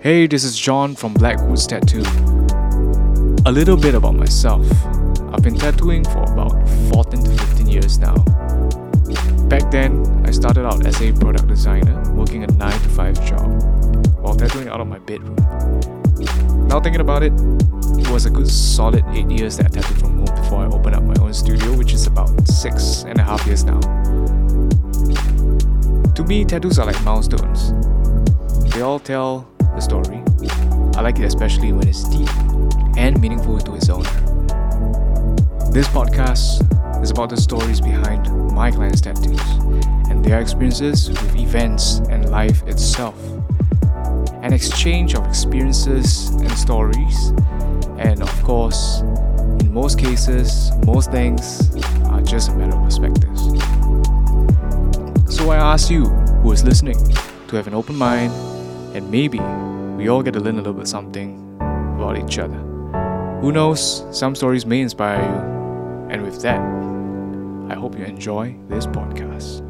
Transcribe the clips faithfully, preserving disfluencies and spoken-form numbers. Hey, this is John from Blackwoods Tattoo. A little bit about myself. I've been tattooing for about fourteen to fifteen years now. Back then, I started out as a product designer, working a nine to five job, while tattooing out of my bedroom. Now thinking about it, it was a good solid eight years that I tattooed from home before I opened up my own studio, which is about six and a half years now. To me, tattoos are like milestones. They all tell a story. I like it especially when it's deep and meaningful to its owner. This podcast is about the stories behind my clients' tattoos and their experiences with events and life itself. An exchange of experiences and stories, and of course, in most cases, most things are just a matter of perspectives. So I ask you, who is listening, to have an open mind, and maybe we all get to learn a little bit something about each other. Who knows, some stories may inspire you, and with that, I hope you enjoy this podcast.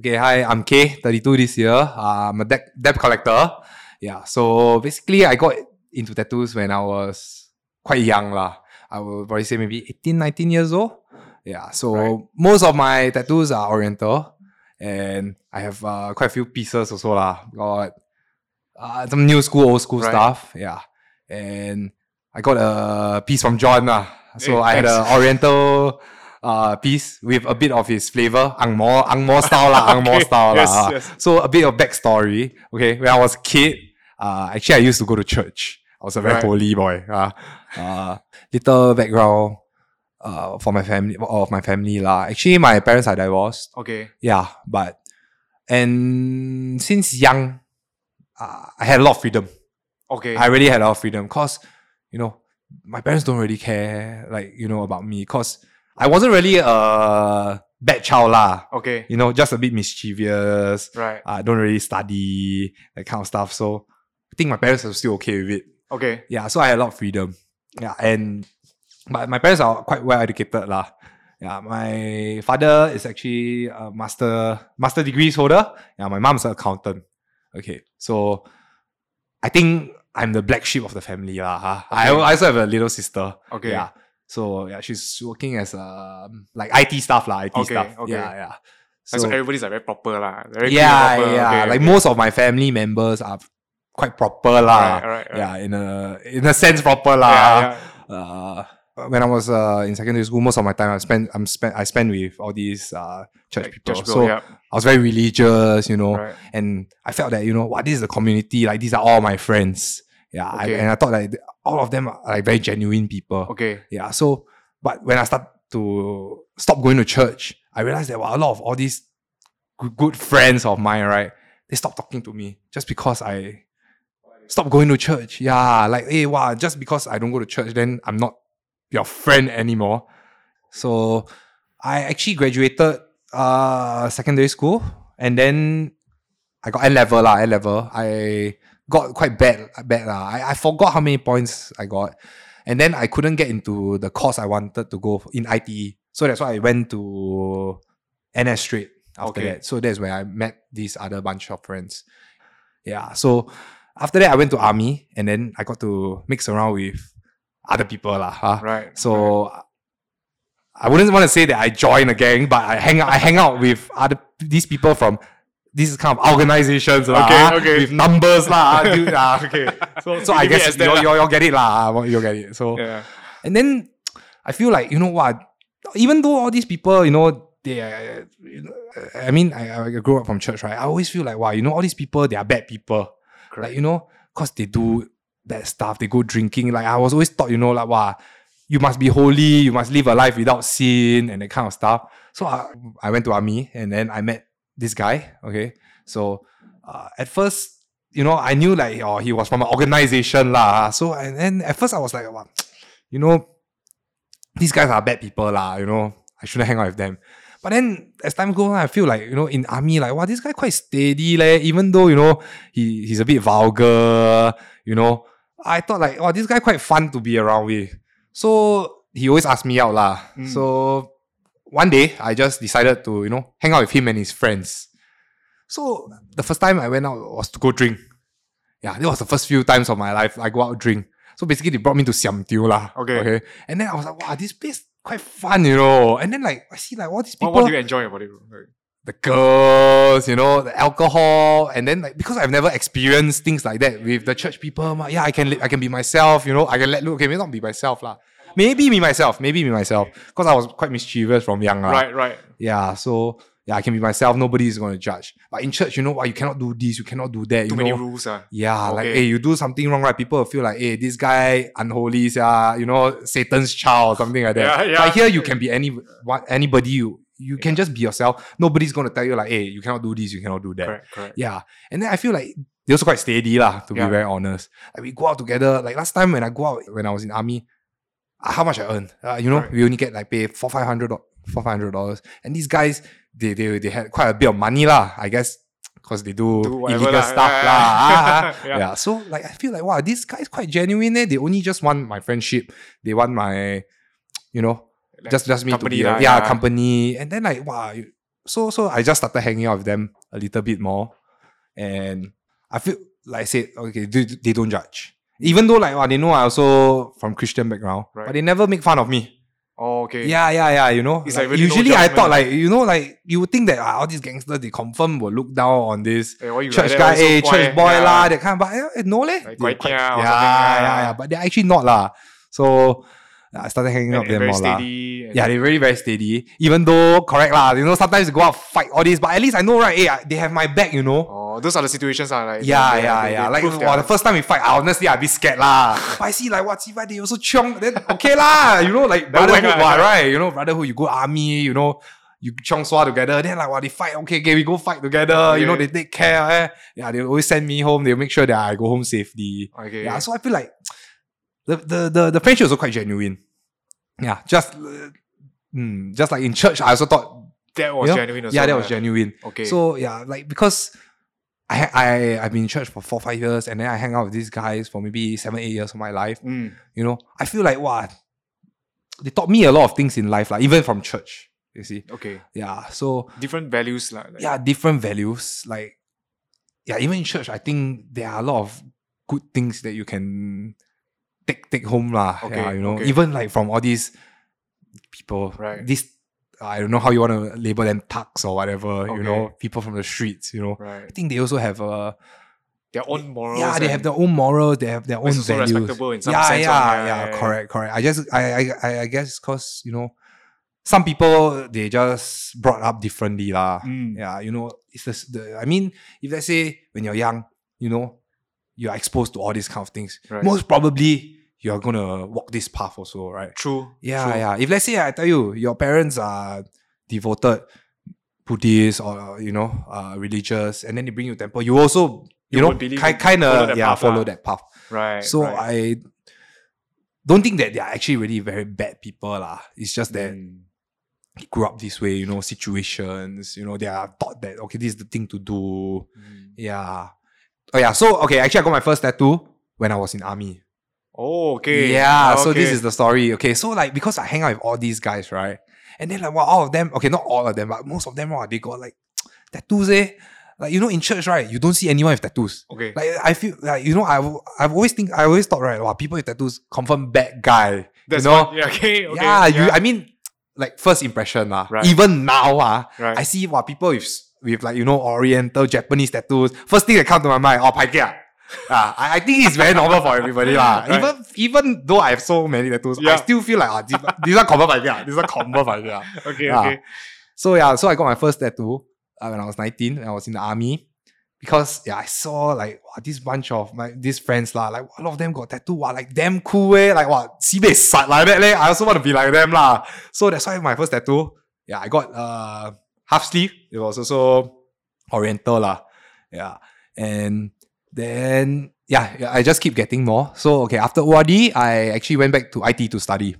Okay, hi, I'm Kay, thirty-two this year. Uh, I'm a debt, debt collector. Yeah, so basically I got into tattoos when I was quite young lah. I would probably say maybe eighteen, nineteen years old. Yeah, so right. Most of my tattoos are oriental. And I have uh, quite a few pieces also lah. Got uh, some new school, old school right. stuff. Yeah, and I got a piece from John lah. So hey, I thanks. had an oriental... Uh, piece with a bit of his flavor, Ang Moh, Ang Moh style lah, Ang Moh okay. style yes, lah. Yes. So a bit of backstory. Okay, when I was a kid, uh, actually I used to go to church. I was a very right. holy boy. Uh, uh, little background, uh, for my family of my family lah. Actually, my parents are divorced. Okay. Yeah, but and since young, uh, I had a lot of freedom. Okay. I really had a lot of freedom because you know my parents don't really care like you know about me because. I wasn't really a bad child lah. Okay. You know, just a bit mischievous. Right. I uh, don't really study, that kind of stuff. So I think my parents are still okay with it. Okay. Yeah, so I had a lot of freedom. Yeah, and but my parents are quite well educated lah. Yeah, my father is actually a master master degrees holder. Yeah, my mom's an accountant. Okay, so I think I'm the black sheep of the family lah. Huh? Okay. I, I also have a little sister. Okay. Yeah. So yeah, she's working as a like I T staff lah. I T okay, staff. Okay. Yeah, yeah. So, so everybody's like very proper lah. Very yeah, proper. yeah. Okay, like okay. most of my family members are quite proper lah. Right, right, right. Yeah, in a in a sense proper lah. Yeah, yeah. Uh, when I was uh, in secondary school, most of my time I spent I'm spent I spent with all these uh, church like, people. Church people. So yeah. I was very religious, you know, right. and I felt that you know what this is the community. Like these are all my friends. Yeah, okay. I, and I thought like all of them are like very genuine people. Okay. Yeah, so, but when I start to stop going to church, I realized that well, a lot of all these good, good friends of mine, right, they stopped talking to me just because I stopped going to church. Yeah, like, hey, wow, just because I don't go to church, then I'm not your friend anymore. So, I actually graduated uh, secondary school and then I got N-level lah, N-level. I... Got quite bad, bad lah. I, I forgot how many points I got. And then I couldn't get into the course I wanted to go in I T E. So that's why I went to N S straight after okay. that. So that's where I met these other bunch of friends. Yeah, so after that I went to army and then I got to mix around with other people lah. Huh? Right. So right. I wouldn't want to say that I joined a gang, but I hang, I hang out with other these people from... This is kind of organizations lah, okay, okay. with numbers lah. Dude, lah. Okay. So, so I guess you'll you, you get it lah. You'll get it. So, yeah. And then I feel like, you know what, even though all these people, you know, they, uh, I mean, I, I grew up from church, right? I always feel like, wow, you know, all these people, they are bad people. Correct. Like, you know, because they do bad stuff. They go drinking. Like, I was always taught, you know, like, wow, you must be holy. You must live a life without sin and that kind of stuff. So I, I went to army and then I met this guy, okay, so uh, at first, you know, I knew like, oh, he was from an organization lah, so, and then at first I was like, well, you know, these guys are bad people lah, you know, I shouldn't hang out with them. But then, as time goes on, I feel like, you know, in army, like, wow, this guy quite steady leh, even though, you know, he he's a bit vulgar, you know, I thought like, oh, this guy quite fun to be around with. So, he always asked me out lah, mm. so... One day, I just decided to, you know, hang out with him and his friends. So the first time I went out was to go drink. Yeah, that was the first few times of my life I go out drink. So basically they brought me to Siam Tiu lah. Okay. okay. And then I was like, wow, this place quite fun, you know. And then like, I see like all these people. What, what do you enjoy about it? Like, the girls, you know, the alcohol. And then like, because I've never experienced things like that with the church people. Like, yeah, I can I can be myself, you know. I can let look. Okay, maybe not be myself lah. Maybe be myself. Maybe be myself. Because I was quite mischievous from young lah. Right, right. Yeah, so... Yeah, I can be myself. Nobody is going to judge. But in church, you know, you cannot do this. You cannot do that. You Too know? many rules. Uh. Yeah, okay. Like, hey, you do something wrong, right? People will feel like, hey, this guy, unholy, uh, you know, Satan's child, something like that. Yeah, yeah. But here, you can be any anybody. You, you yeah. can just be yourself. Nobody's going to tell you like, hey, you cannot do this. You cannot do that. Correct, correct. Yeah. And then I feel like they also quite steady lah, to yeah. be very honest. Like, we go out together. Like last time when I go out, when I was in army, how much I earned? Uh, you know, right. we only get like pay four, five hundred, four, five hundred dollars. And these guys... They, they they had quite a bit of money lah, I guess, because they do, do illegal la, stuff yeah, lah. Yeah. yeah. yeah, so like I feel like wow, this guy is quite genuine. Eh? They only just want my friendship. They want my, you know, like just just me to be la, a, yeah, yeah company. And then like wow, so so I just started hanging out with them a little bit more, and I feel like I said okay, they, they don't judge, even though like wow, they know I also from Christian background, right. but they never make fun of me. Oh, okay. Yeah, yeah, yeah, you know. Like, like really usually no I thought like, you know, like, you would think that ah, all these gangsters, they confirm will look down on this hey, church like guy, eh, church boy yeah. lah, that kind of, but eh, no leh. Like quite, quite, yeah, yeah, yeah, yeah, but they're actually not lah. So, I started hanging out with them very more steady, la. Yeah, they're really very steady. Even though, correct lah, you know, sometimes you go out, fight all this, but at least I know, right, hey, I, they have my back, you know. Oh, those are the situations are like... Yeah, yeah, yeah. They, yeah. They like, well, the first time we fight, honestly, I'd be scared lah. But I see like, what, see why they also chiong, then okay lah, you know, like brotherhood, right, right. right? You know, brotherhood, you go army, you know, you chiong swa together, then like, well, they fight, okay, okay, we go fight together, okay. you know, they take care, eh? Yeah, they always send me home, they'll make sure that I go home safely. Okay. Yeah, so I feel like... The the the the friendship was also quite genuine, yeah. Just, uh, mm, just like in church, I also thought that was you know, genuine. Also, yeah, that was genuine. Okay. So yeah, like because I I I've been in church for four five years, and then I hang out with these guys for maybe seven eight years of my life. Mm. You know, I feel like wow, they taught me a lot of things in life, like even from church. You see. Okay. Yeah. So different values, like, like. Yeah, different values. Like, yeah, even in church, I think there are a lot of good things that you can. Take take home lah, okay, yeah, you know. Okay. Even like from all these people, right. these uh, I don't know how you want to label them, thugs or whatever, okay. you know, people from the streets, you know. Right. I think they also have uh, their own morals. Yeah, they have their own morals. They have their own values. Respectable in some yeah, sense. Yeah, yeah, yeah, yeah, correct, correct. I just, I, I, I guess, cause you know, some people they just brought up differently lah. Mm. Yeah, you know, it's the, the. I mean, if let's say when you're young, you know. You're exposed to all these kind of things. Right. Most probably, you're going to walk this path also, right? True. Yeah, True. yeah. If let's say I tell you, your parents are devoted Buddhist or, you know, uh, religious, and then they bring you to temple, you also, you, you know, ki- kind of yeah, path, follow uh. that path. Right. So right. I don't think that they are actually really very bad people. lah. It's just that mm. they grew up this way, you know, situations, you know, they are taught that, okay, this is the thing to do. Mm. Yeah. Oh yeah, so okay, actually I got my first tattoo when I was in army. Oh, okay. Yeah, okay. So this is the story. Okay, so like because I hang out with all these guys, right? And then like well, all of them, okay, not all of them, but most of them right, they got like tattoos, eh? Like you know, in church, right, you don't see anyone with tattoos. Okay. Like I feel like you know, I I've always think I always thought, right, wow, people with tattoos confirm bad guy. That's you know? What, yeah, okay, okay. Yeah, yeah. You, I mean, like first impression, ah, right. even now, ah, right. I see wow, people with with like, you know, Oriental, Japanese tattoos. First thing that comes to my mind, oh, paikia. Uh, I, I think it's very normal for everybody. yeah, right. Even even though I have so many tattoos, yeah. I still feel like, oh, this, this one confirm paikia. This one confirm paikia. Okay, yeah. okay. So yeah, so I got my first tattoo uh, when I was nineteen, when I was in the army. Because yeah, I saw like wow, this bunch of my these friends lah, like a lot of them got tattoo, wow, like damn cool eh. Like wow, sibei sat like that leh. I also want to be like them lah. So that's why my first tattoo, yeah, I got... uh. half sleeve. It was also Oriental lah. Yeah. And then, yeah, I just keep getting more. So, okay, after O R D, I actually went back to I T to study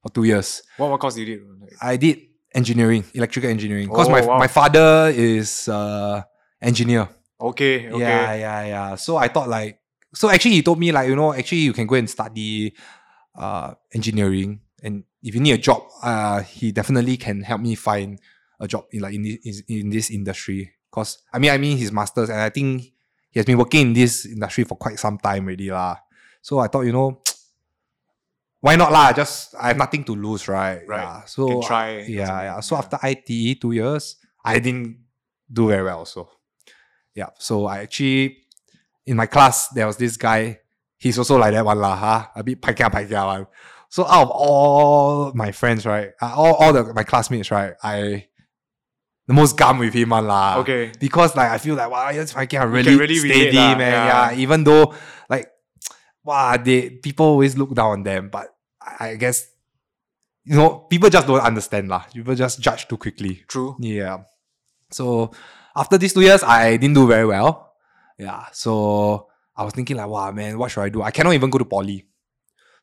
for two years. What, what course did you do? I did engineering, electrical engineering. Because oh, my, wow. my father is uh engineer. Okay, okay. Yeah, yeah, yeah. So, I thought like, so actually he told me like, you know, actually you can go and study uh engineering. And if you need a job, uh he definitely can help me find a job in like in this, in this industry. Cause I mean, I mean his masters, and I think he has been working in this industry for quite some time already lah. So I thought, you know, why not lah? Just I have nothing to lose, right? Right. Yeah. So can try. Yeah, yeah. So yeah. After I T E two years, I didn't do very well. So yeah. So I actually in my class there was this guy. He's also like that one lah, huh? A bit pai kia pai kia one. So out of all my friends, right, all all the my classmates, right, I the most gum with him one lah. Okay. Because like I feel like wow, yes, pai kia really, really steady man. Yeah. yeah. Even though like. Wow, they people always look down on them, but I guess you know people just don't understand lah. People just judge too quickly. True. Yeah. So after these two years, I didn't do very well. Yeah. So I was thinking like, wow, man, what should I do? I cannot even go to poly.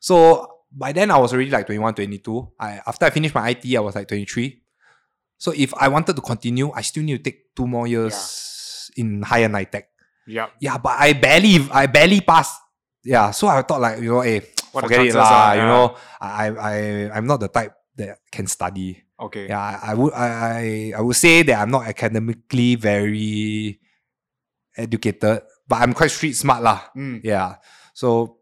So by then I was already like twenty-one, twenty-two. I after I finished my I T, I was like twenty-three. So if I wanted to continue, I still need to take two more years yeah. in higher NITEC. Yeah. Yeah, but I barely, I barely passed. Yeah, so I thought like, you know, hey, what forget it lah. You know, I, I, I'm not the type that can study. Okay. Yeah, I, I would I, I would say that I'm not academically very educated, but I'm quite street smart lah. Mm. Yeah. So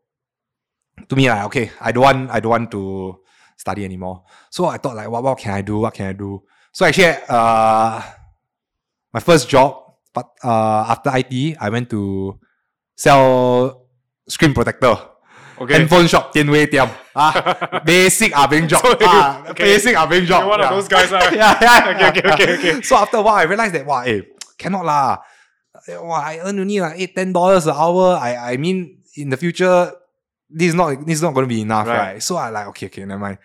to me, like, okay, I don't want I don't want to study anymore. So I thought like, what, what can I do? What can I do? So actually, uh, my first job, but uh, after I T, I went to sell screen protector. Okay. Handphone shop, Tianwei Tiam. Ah, basic ah-beng job. So, ah, okay. Basic ah-beng job. You're one yeah. of those guys. Uh. yeah, yeah. Okay, okay, okay, okay. So after a while, I realized that, wow, eh, cannot lah. Wow, I earn only like eight, ten dollars an hour. I, I mean, in the future, this is not, this is not going to be enough, right. right? So I like, okay, okay, never mind.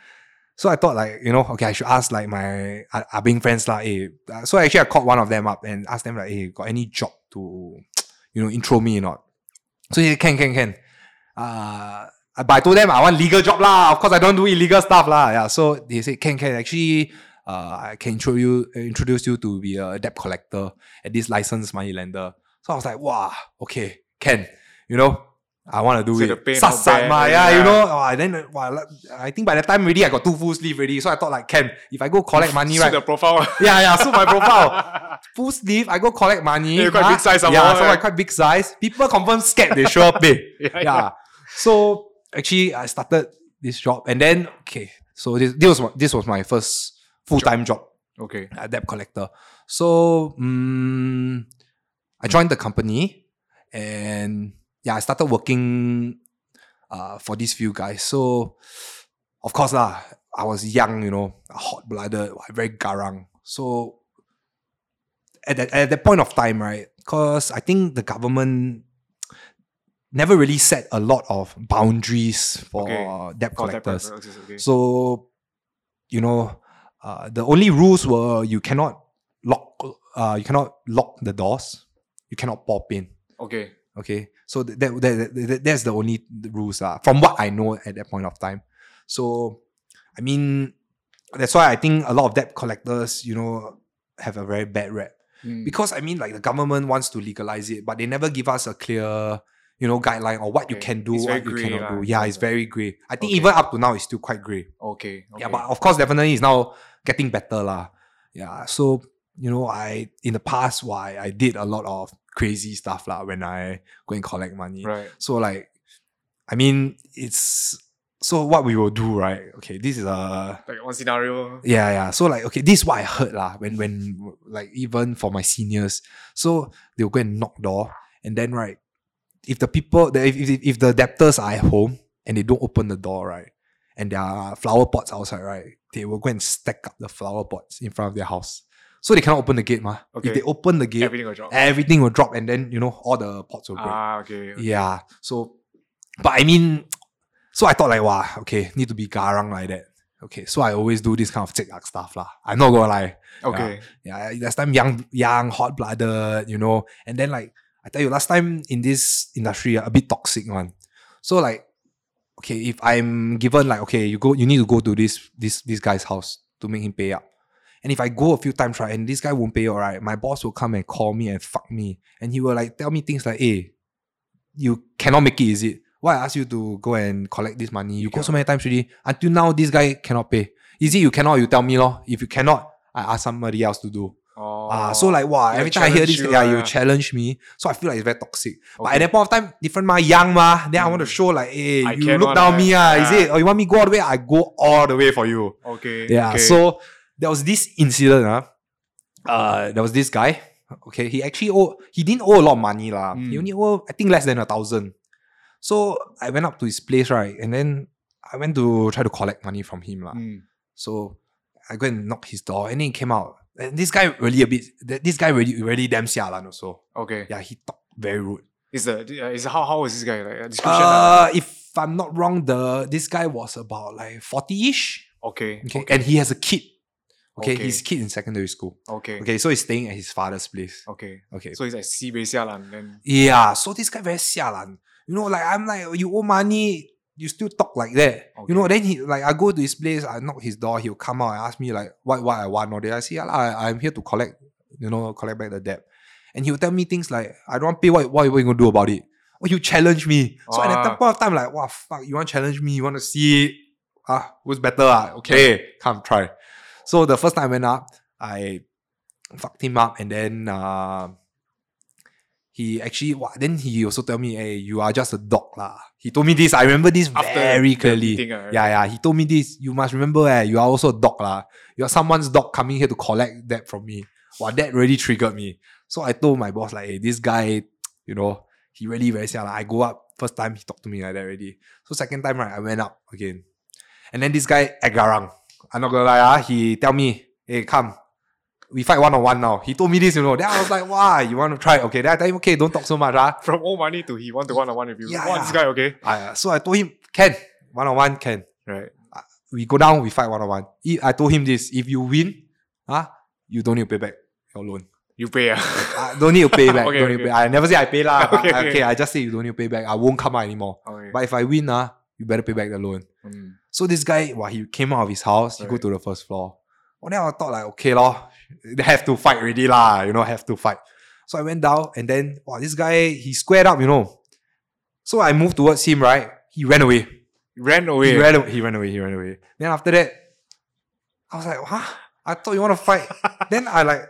So I thought like, you know, okay, I should ask like my ah-beng friends lah, eh. So actually, I called one of them up and asked them like, hey, got any job to, you know, intro me or not? So he said, can, can, can. Uh, but I told them I want legal job lah. Of course, I don't do illegal stuff lah. Yeah. So they said, can, can. Actually, uh, I can intro you, introduce you to be a debt collector at this licensed money lender. So I was like, wow, okay, can. You know, I want to do so it. Sat sat ma, yeah, yeah, you know. Oh, then, wow, I think by the time already, I got two full sleeve already. So I thought like, can. If I go collect money, suit right? Suit the profile. Yeah, yeah, suit my profile. Full sleeve, I go collect money. Yeah, quite huh? big size. Yeah, so I like quite big size. People confirm scared, they sure pay. yeah, yeah. yeah. So actually, I started this job, and then okay. So this this was this was my first full time job. job. Okay, a debt collector. So um, I joined the company, and yeah, I started working uh, for these few guys. So of course lah, I was young, you know, hot blooded, very garang. So. At that, at that point of time, right? Because I think the government never really set a lot of boundaries for okay. debt collectors. Debt okay. So, you know, uh, the only rules were you cannot lock, uh, you cannot lock the doors, you cannot pop in. Okay. Okay. So that, that, that, that that's the only rules, uh, from what I know at that point of time. So, I mean, that's why I think a lot of debt collectors, you know, have a very bad rep. Mm. Because I mean, like the government wants to legalize it, but they never give us a clear, you know, guideline or what okay. you can do, what you cannot do. Yeah, it's very grey. I think okay. even up to now, it's still quite grey. Okay. okay. Yeah, but of course, definitely, it's now getting better, lah. Yeah. So you know, I in the past, why well, I, I did a lot of crazy stuff, lah. When I go and collect money, right? So like, I mean, it's. So what we will do, right? Okay, this is a... Like one scenario. Yeah, yeah. So like, okay, this is what I heard lah. When, when, like even for my seniors. So they'll go and knock door. And then, right, if the people, if, if, if the debtors are at home and they don't open the door, right? And there are flower pots outside, right? They will go and stack up the flower pots in front of their house. So they cannot open the gate, ma. Okay. If they open the gate, everything will drop. Everything will drop and then, you know, all the pots will break. Ah, okay. okay. Yeah. So, but I mean... So I thought like, wow, okay, need to be garang like that. Okay, so I always do this kind of cek-ak stuff lah. I'm not gonna lie. Okay. Yeah, yeah, last time young, young, hot-blooded, you know. And then like, I tell you, last time in this industry, a bit toxic one. So like, okay, if I'm given like, okay, you go, you need to go to this, this, this guy's house to make him pay up. And if I go a few times, right, and this guy won't pay, all right, my boss will come and call me and fuck me. And he will like, tell me things like, hey, you cannot make it, is it? Why I ask you to go and collect this money? You, you go so many times already. Until now, this guy cannot pay. Is it you cannot? You tell me lor. If you cannot, I ask somebody else to do. Oh, Uh, so like, wow, every time I hear this, you, yeah, you challenge me. So I feel like it's very toxic. Okay. But at that point of time, different ma, young ma. Then mm. I want to show like, hey, I you look down like, me, ah, yeah. is it? Or you want me to go all the way? I go all the way for you. Okay. Yeah. Okay. So there was this incident. Uh, uh, there was this guy. Okay, he actually owe, he didn't owe a lot of money lah. Mm. He only owe, I think, less than a thousand. So I went up to his place, right? And then I went to try to collect money from him lah. Mm. So I go and knock his door, and then he came out. And this guy really a bit, this guy really, really damn sialan also. Okay. Yeah, he talked very rude. Is the, is the, how, how is this guy? Like, a description? Uh, like? If I'm not wrong, the, this guy was about like forty-ish. Okay. Okay. Okay. And he has a kid. Okay, okay, he's a kid in secondary school. Okay. Okay, so he's staying at his father's place. Okay. Okay. So he's like, sibei sialan. Then... Yeah, so this guy very sialan. You know, like, I'm like, you owe money, you still talk like that. Okay. You know, then he, like, I go to his place, I knock his door, he'll come out and ask me, like, what, what I want, or did I see, I, I'm here to collect, you know, collect back the debt. And he'll tell me things like, I don't want to pay, what, what, what are you going to do about it? Or you challenge me. So ah. at that point of time, like, wow, fuck, you want to challenge me, you want to see it? Ah, who's better? Ah? Okay, come try. So the first time I went up, I fucked him up, and then uh, he actually, well, then he also told me, hey, you are just a dog lah. He told me this, I remember this After very clearly. Thing, uh, yeah, yeah, he told me this, you must remember, eh, you are also a dog lah. You are someone's dog coming here to collect that from me. Wow, that really triggered me. So I told my boss, like, hey, this guy, you know, he really very sad. Like, I go up, first time he talked to me like that already. So second time, right, I went up again. And then this guy, Agarang. I'm not gonna lie, uh, he tell me, hey, come, we fight one on one now. He told me this, you know. Then I was like, wow, you want to try? Okay, then I tell him, okay, don't talk so much. Uh. From all money to he want to one on one with you. Yeah, wow, yeah. This guy, okay. Uh, so I told him, can, one on one, can. Right. Uh, we go down, we fight one on one. I told him this, if you win, uh, you don't need to pay back your loan. You pay, uh. Uh, don't need to pay back. okay, don't okay. Need to pay. I never say I pay, lah. okay, okay. okay, I just say you don't need to pay back. I won't come out anymore. Okay. But if I win, uh, you better pay back the loan. Mm. So this guy, well, he came out of his house, he right. go to the first floor. Well, then I thought like, okay lor, they have to fight already lah, you know, have to fight. So I went down, and then, wow, this guy, he squared up, you know. So I moved towards him, right? He ran away. Ran away? He ran, he ran away, he ran away. Then after that, I was like, huh? I thought you want to fight. Then I like,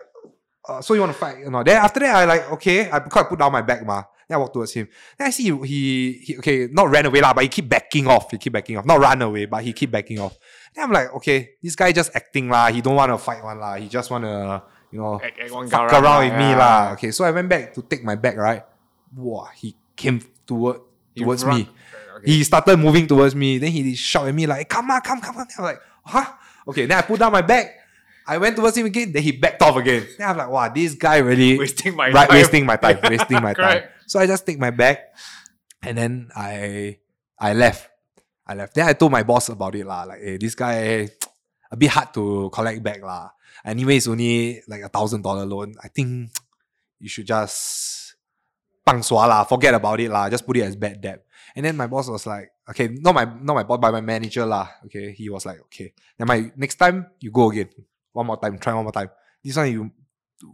uh, so you want to fight? You know? Then after that, I like, okay, I, because I put down my bag ma. Then I walk towards him. Then I see he, he, he okay, not ran away lah, but he keep backing off. He keep backing off. Not run away, but he keep backing off. Then I'm like, okay, this guy just acting lah. He don't want to fight one lah. He just want to, you know, act, act one fuck around, around with yeah. me lah. Okay, so I went back to take my bag, right? Wow, he came toward, towards me. Okay. He started moving towards me. Then he shouted at me like, come on, come, come, come. I'm like, huh? Okay, then I put down my bag. I went towards him again. Then he backed off again. Then I'm like, wow, this guy really wasting my right, time. Wasting my time. wasting my time. So I just take my bag, and then I I left. I left. Then I told my boss about it lah. Like, hey, this guy a bit hard to collect back lah. Anyway, it's only like a thousand dollar loan. I think you should just pang sua lah. Forget about it lah. Just put it as bad debt. And then my boss was like, okay, not my not my boss, but my manager lah. Okay, he was like, okay, then my next time you go again, one more time, try one more time. This one you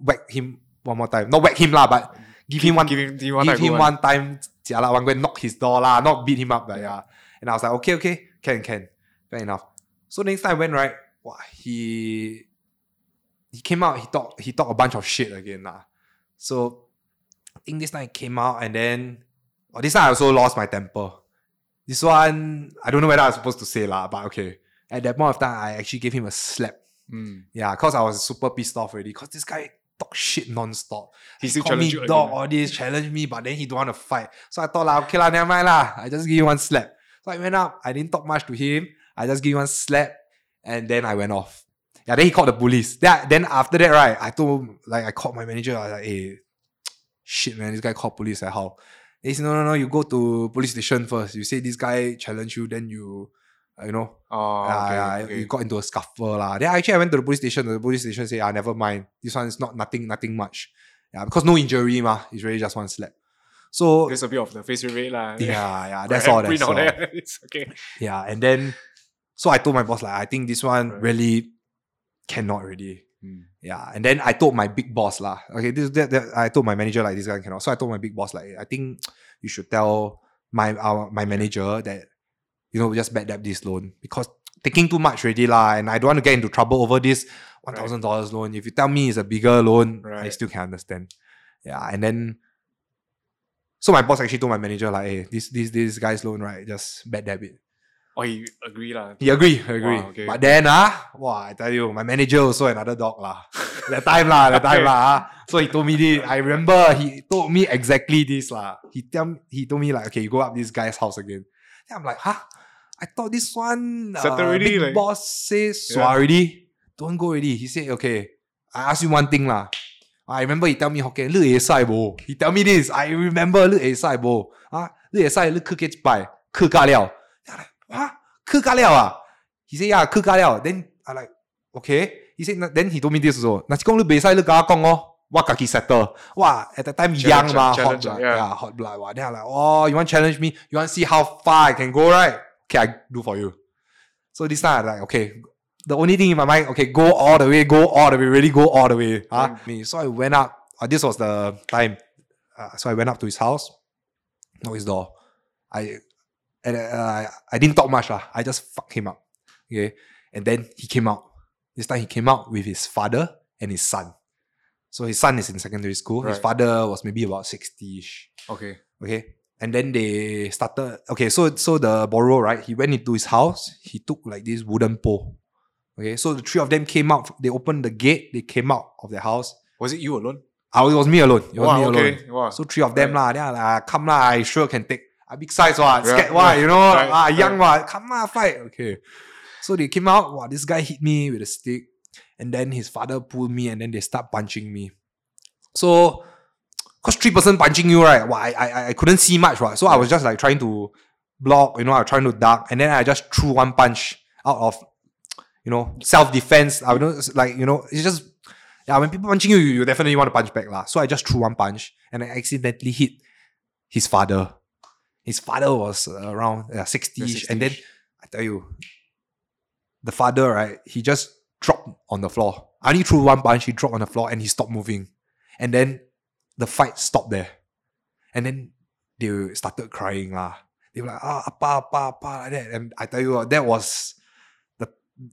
whack him one more time. Not whack him lah, but. Give him one, give him, give him, give him one time. Jiala, one go and knock his door lah, not beat him up like, yeah. And I was like, okay, okay, can, can, fair enough. So next time when right, wow, he he came out, he talked, he talked a bunch of shit again lah. So I think this time he came out, and then oh, this time I also lost my temper. This one I don't know whether I was supposed to say lah, but okay. At that point of time, I actually gave him a slap. Mm. Yeah, cause I was super pissed off already. Cause this guy. Talk shit non-stop. He still called me dog, again. All this, challenge me, but then he don't want to fight. So I thought, like, okay lah, never mind lah. I just give him one slap. So I went up. I didn't talk much to him. I just give him one slap, and then I went off. Yeah, then he called the police. That, then after that, right, I told, like, I called my manager. I was like, hey, shit, man, this guy called police. Like, how? He said, no, no, no, you go to police station first. You say this guy challenged you, then you... You know, oh, okay, uh, okay. You got into a scuffle lah. Then actually I went to the police station. The police station said, ah, never mind. This one is not nothing, nothing much. Yeah, because no injury ma. It's really just one slap. So there's a bit of the face rate lah. Yeah, yeah. That's all. That's all. That. It's okay. Yeah, and then so I told my boss like, I think this one right. really cannot really. Hmm. Yeah, and then I told my big boss lah. Okay, this that, that I told my manager like this guy cannot. So I told my big boss like, I think you should tell my our my manager that. You know, just bad debt this loan because taking too much already lah, and I don't want to get into trouble over this one thousand dollars right. loan. If you tell me it's a bigger loan, right. I still can understand. Yeah, and then, so my boss actually told my manager like, hey, this this this guy's loan, right, just bad debit. Oh, he agree lah. He agree, agree. Wow, okay. But then ah, wow, I tell you, my manager also another dog lah. That time lah, that time okay. lah. So he told me this. I remember he told me exactly this lah. He tell he told me like, okay, you go up this guy's house again. Then I'm like, huh? I thought this one uh, already, big like, boss says so yeah. already. Don't go already. He said, okay, I ask you one thing lah. I remember he tell me Hokkien. Lu e sai bo. He tell me this. I remember lu e sai bo. Ah, lu e sai lu ke ke bai ke ga liao. Huh? He said, yeah, Kukaliao. Then I like, okay. He said, then he told me this also. Nasikong lu besai lu gakong oh. What kaki settle. Wow, at that time young ma, hot blood. Yeah. yeah, hot blood. Wow. Then I like, oh, you want to challenge me? You want to see how far I can go, right? Okay, I do for you. So this time I like, okay. The only thing in my mind, okay, go all the way, go all the way, really go all the way. Huh? Mm. So I went up. Uh, this was the time. Uh, so I went up to his house, knocked his door. I And uh, I didn't talk much lah. I just fucked him up. Okay. And then he came out. This time he came out with his father and his son. So his son is in secondary school. Right. His father was maybe about sixty-ish. Okay. Okay. And then they started. Okay. So so the borrower, right? He went into his house. He took like this wooden pole. Okay. So the three of them came out. They opened the gate. They came out of their house. Was it you alone? Oh, it was me alone. It was wow, me okay. alone. Wow. So three of them right. lah. Then I like, come lah. I sure can take. I big size, wah, yeah, scared, wah, yeah, you know, right, ah, young, right. wah, come on, fight. Okay. So they came out, wah, this guy hit me with a stick, and then his father pulled me, and then they start punching me. So, because three person punching you, right, wah, I, I, I couldn't see much, right? So I was just like trying to block, you know, I was trying to duck, and then I just threw one punch out of, you know, self-defense. I don't, like, you know, it's just, yeah, when people punching you, you, you definitely want to punch back, lah. So I just threw one punch, and I accidentally hit his father. His father was around uh, sixty-ish. And then, I tell you, the father, right, he just dropped on the floor. I only threw one punch, he dropped on the floor, and he stopped moving. And then, the fight stopped there. And then, they started crying lah. They were like, ah, apa, apa, apa, like that. And I tell you, that was the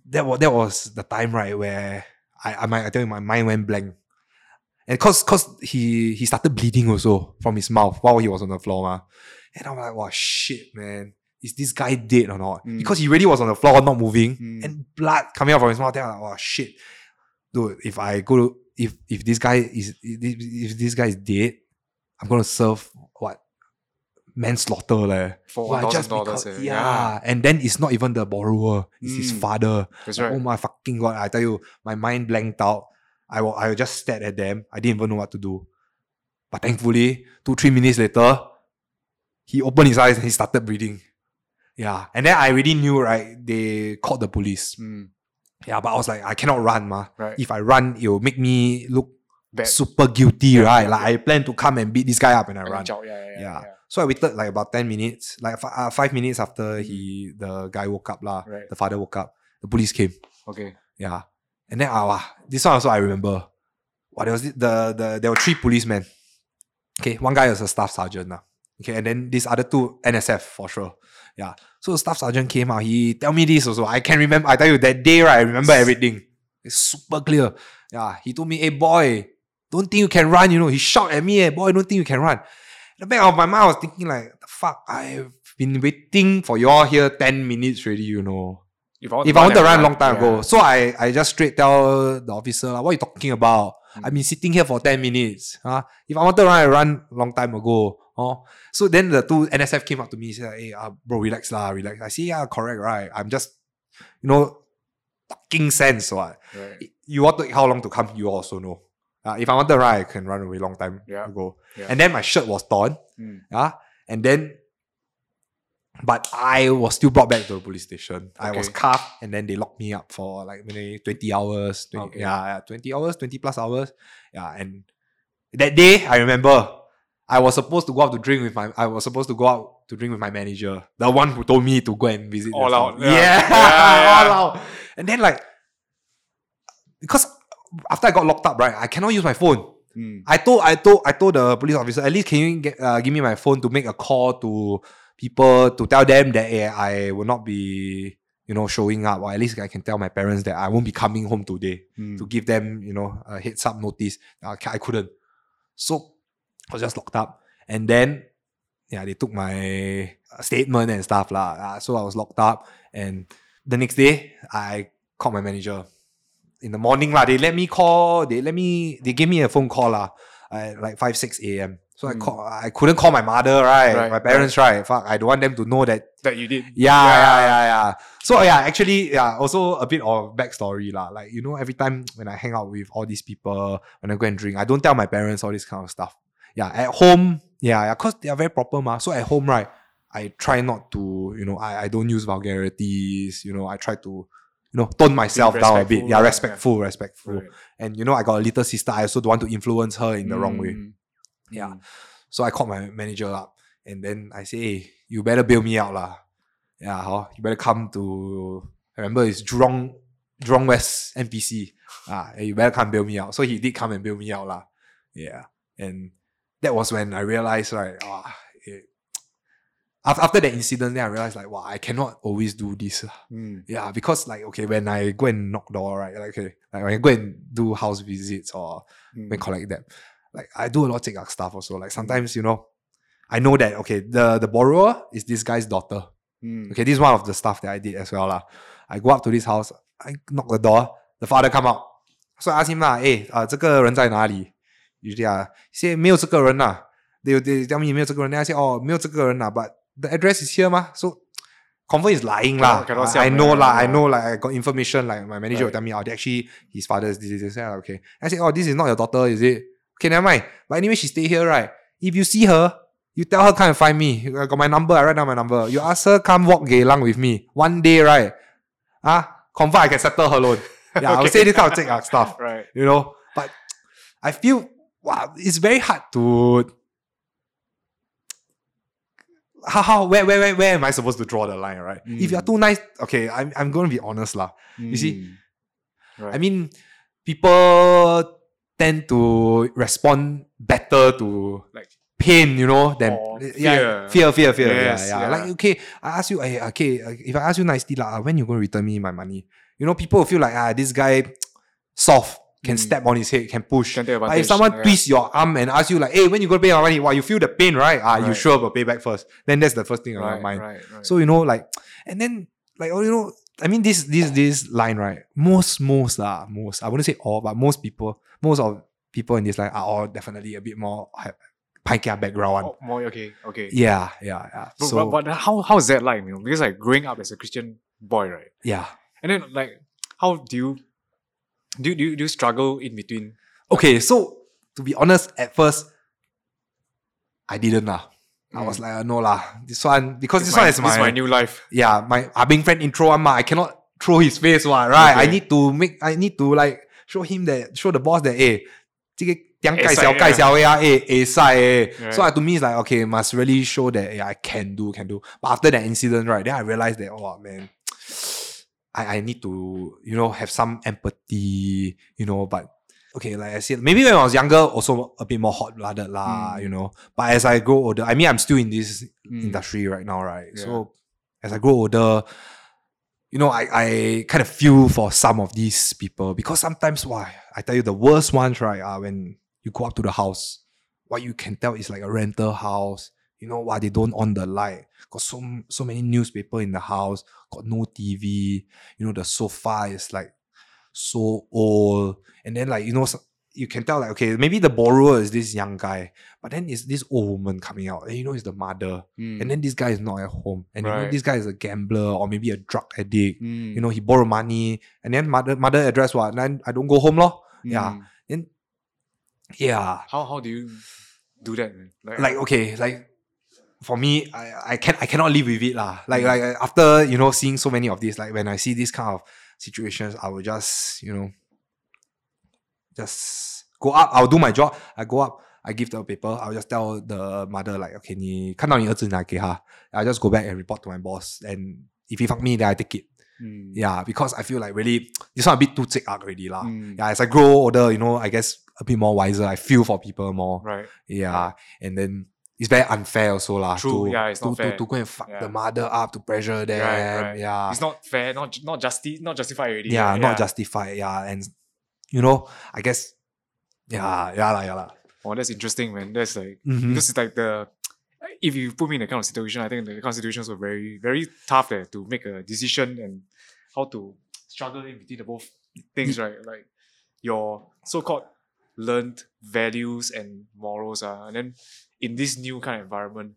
that was, that was the time, right, where I, I, I tell you, my mind went blank. And cause, cause he, he started bleeding also from his mouth while he was on the floor, ma. And I'm like, wow, shit, man. Is this guy dead or not? Mm. Because he really was on the floor, not moving, mm. and blood coming out from his mouth. Then I'm like, wow, shit, dude. If I go to, if if this guy is if this guy is dead, I'm gonna serve what manslaughter, leh. For one thousand dollars, yeah. yeah. And then it's not even the borrower; it's mm. his father. That's right. Oh my fucking god! I tell you, my mind blanked out. I will, I will just stared at them. I didn't even know what to do. But thankfully, two, three minutes later, he opened his eyes and he started breathing. Yeah. And then I already knew, right, they called the police. Mm. Yeah, but I was like, I cannot run, ma. Right. If I run, it will make me look Bad. super guilty, yeah, right? Yeah, like, yeah. I plan to come and beat this guy up and I, I run. Yeah, yeah, yeah, yeah. yeah. So I waited like about ten minutes. Like f- uh, five minutes after he, the guy woke up, lah. Right. The father woke up. The police came. Okay. Yeah. And then, uh, this one also I remember. Wow, there was the, the, the, there were three policemen. Okay, one guy was a staff sergeant. Uh. Okay, and then this other two, N S F for sure. Yeah. So the staff sergeant came out. He tell me this also. I can remember. I tell you, that day, right, I remember everything. It's super clear. Yeah. He told me, hey, boy, don't think you can run, you know. He shouted at me, hey, boy, don't think you can run. In the back of my mind, I was thinking like, the fuck, I've been waiting for you all here ten minutes already, you know. If I want to, if run, I want to run a long time yeah. ago. So I, I just straight tell the officer, like, what are you talking about? Mm. I've been sitting here for ten minutes. Huh? If I want to run, I run a long time ago. Oh. So then the two N S F came up to me and said, hey, uh, bro, relax lah, relax. I say, yeah, correct, right? I'm just, you know, talking sense. Right? Right. You want to, how long to come, you also know. Uh, if I want to run, I can run away a long time yeah. ago. Yeah. And then my shirt was torn. Mm. Uh, and then... But I was still brought back to the police station. Okay. I was cuffed and then they locked me up for like maybe twenty hours. twenty, okay. Yeah, twenty hours, twenty plus hours. Yeah, and that day, I remember, I was supposed to go out to drink with my, I was supposed to go out to drink with my manager. The one who told me to go and visit. All out. Yeah, yeah. yeah, yeah. All out. And then like, because after I got locked up, right, I cannot use my phone. Mm. I told, I told, I told the police officer, at least can you get, uh, give me my phone to make a call to people, to tell them that eh, I will not be, you you know, showing up, or at least I can tell my parents that I won't be coming home today mm. to give them, you know, a heads up notice. Uh, I couldn't. So I was just locked up. And then, yeah, they took my statement and stuff lah. Uh, so I was locked up. And the next day, I called my manager. In the morning lah, they let me call, they let me, they gave me a phone call lah, at like five, six a.m. So mm. I call, I couldn't call my mother, right? right my parents, right. right? Fuck, I don't want them to know that. That you did. Yeah, yeah, yeah, yeah. yeah. So yeah, actually, yeah, also a bit of backstory lah. Like, you know, every time when I hang out with all these people, when I go and drink, I don't tell my parents all this kind of stuff. Yeah, at home, yeah, yeah, cause they are very proper ma. So at home, right, I try not to, you know, I, I don't use vulgarities, you know, I try to, you know, tone myself down a bit. Yeah, respectful, yeah. respectful. Right. And you know, I got a little sister, I also don't want to influence her in the mm. wrong way. Yeah. So I called my manager up and then I say, hey, you better bail me out lah. Yeah, huh? You better come to, I remember it's Jurong, Jurong West N P C. Ah, you better come bail me out. So he did come and bail me out lah. Yeah. And that was when I realized, right, oh, it, after that incident, then I realized like, wow, I cannot always do this. Mm. Yeah, because like, okay, when I go and knock door, right, like, okay, like when I go and do house visits or mm. when collect them, like I do a lot of TikTok stuff also. Like sometimes, you know, I know that, okay, the, the borrower is this guy's daughter. Mm. Okay, this is one of the stuff that I did as well lah. I go up to this house, I knock the door, the father come out. So I ask him lah, hey, uh, 这个人在哪里? Usually uh, say, 没有这个人 lah. They, they tell me 没有这个人, then I say, oh, 没有这个人 lah, but the address is here ma. So confirm is lying lah. Oh, I, I know lah. I know like I got information. Like my manager right. will tell me, oh, actually his father is this, this, this. Okay. I say, oh, this is not your daughter, is it? Okay, never mind. But anyway, she stay here, right? If you see her, you tell her come and find me. I got my number. I write down my number. You ask her come walk Geylang with me one day, right? Ah, confirm I can settle her loan. Yeah, okay. I'll say this kind of thing, stuff, right? You know, but I feel wow, it's very hard to. How, how where, where where where am I supposed to draw the line, right? Mm. If you're too nice, okay, I'm I'm gonna be honest lah. Mm. You see, right. I mean, people tend to respond better to like pain, you know, than or fear. Yeah, fear, fear, fear. Yes, yeah, yeah, yeah. Like okay, I ask you, hey, okay, if I ask you nicely lah, when you gonna return me my money? You know, people feel like ah, this guy soft. Can mm. step on his head, can push. Can take uh, if someone yeah. twists your arm and asks you like, hey, when you gonna pay your money? Wow, you feel the pain, right? Ah, right. You sure will pay back first. Then that's the first thing on right, my mind. Right, right. So, you know, like, and then, like, oh, you know, I mean, this, this, this line, right? Most, most, uh, most, I wouldn't say all, but most people, most of people in this line are all definitely a bit more paikia background. Oh, more, okay, okay. Yeah, yeah, yeah. But, so, but, but how, how's that like, you know? Because like growing up as a Christian boy, right? Yeah. And then like, how do you, Do, do, do you struggle in between? Okay, so to be honest, at first, I didn't lah. Mm. I was like, uh, no lah. This one, because it's this my, one is my, this my new life. Yeah, my Ah Beng friend intro one ma. I cannot throw his face one, right? Okay. I need to make, I need to like, show him that, show the boss that, hey, this guy is a guy, eh, so to me, it's like, okay, must really show that yeah, I can do, can do. But after that incident, right, then I realized that, oh man, I, I need to, you know, have some empathy, you know, but okay, like I said, maybe when I was younger, also a bit more hot-blooded lah, mm. you know, but as I grow older, I mean, I'm still in this mm. industry right now, right? Yeah. So as I grow older, you know, I, I kind of feel for some of these people because sometimes, why? I tell you, the worst ones, right, are when you go up to the house, what you can tell is like a rental house. You know why they don't on the light? Got so so many newspaper in the house. Got no T V. You know the sofa is like so old. And then like you know you can tell like okay maybe the borrower is this young guy, but then it's this old woman coming out. And you know it's the mother. Mm. And then this guy is not at home. And right. you know this guy is a gambler or maybe a drug addict. Mm. You know he borrowed money. And then mother mother address what? Then I don't go home lor. Mm. Yeah. Then yeah. How how do you do that? Man? Like, like okay like. For me, I, I can I cannot live with it lah. Like like after you know seeing so many of these, like when I see these kind of situations, I will just you know just go up. I'll do my job. I go up. I give the paper. I'll just tell the mother like, okay, 你看到你儿子拿给他. I'll just go back and report to my boss. And if he fuck me, then I take it. Mm. Yeah, because I feel like really this one a bit too thick up already lah. Mm. Yeah, as I grow older, you know, I guess a bit more wiser. I feel for people more. Right. Yeah, and then. it's very unfair also lah. True, to, yeah, it's to, not to, fair. To go and fuck yeah. the mother up, to pressure them. Right, right. Yeah. It's not fair, not not justi- not justified already. Yeah, yeah, not justified, yeah. And you know, I guess yeah, yeah, la, yeah, la. Oh, that's interesting, man. That's like mm-hmm. because it's like the if you put me in a kind of situation, I think the constitutions were very, very tough there to make a decision and how to struggle in between the both things, right? Like your so-called learned values and morals, uh, and then in this new kind of environment,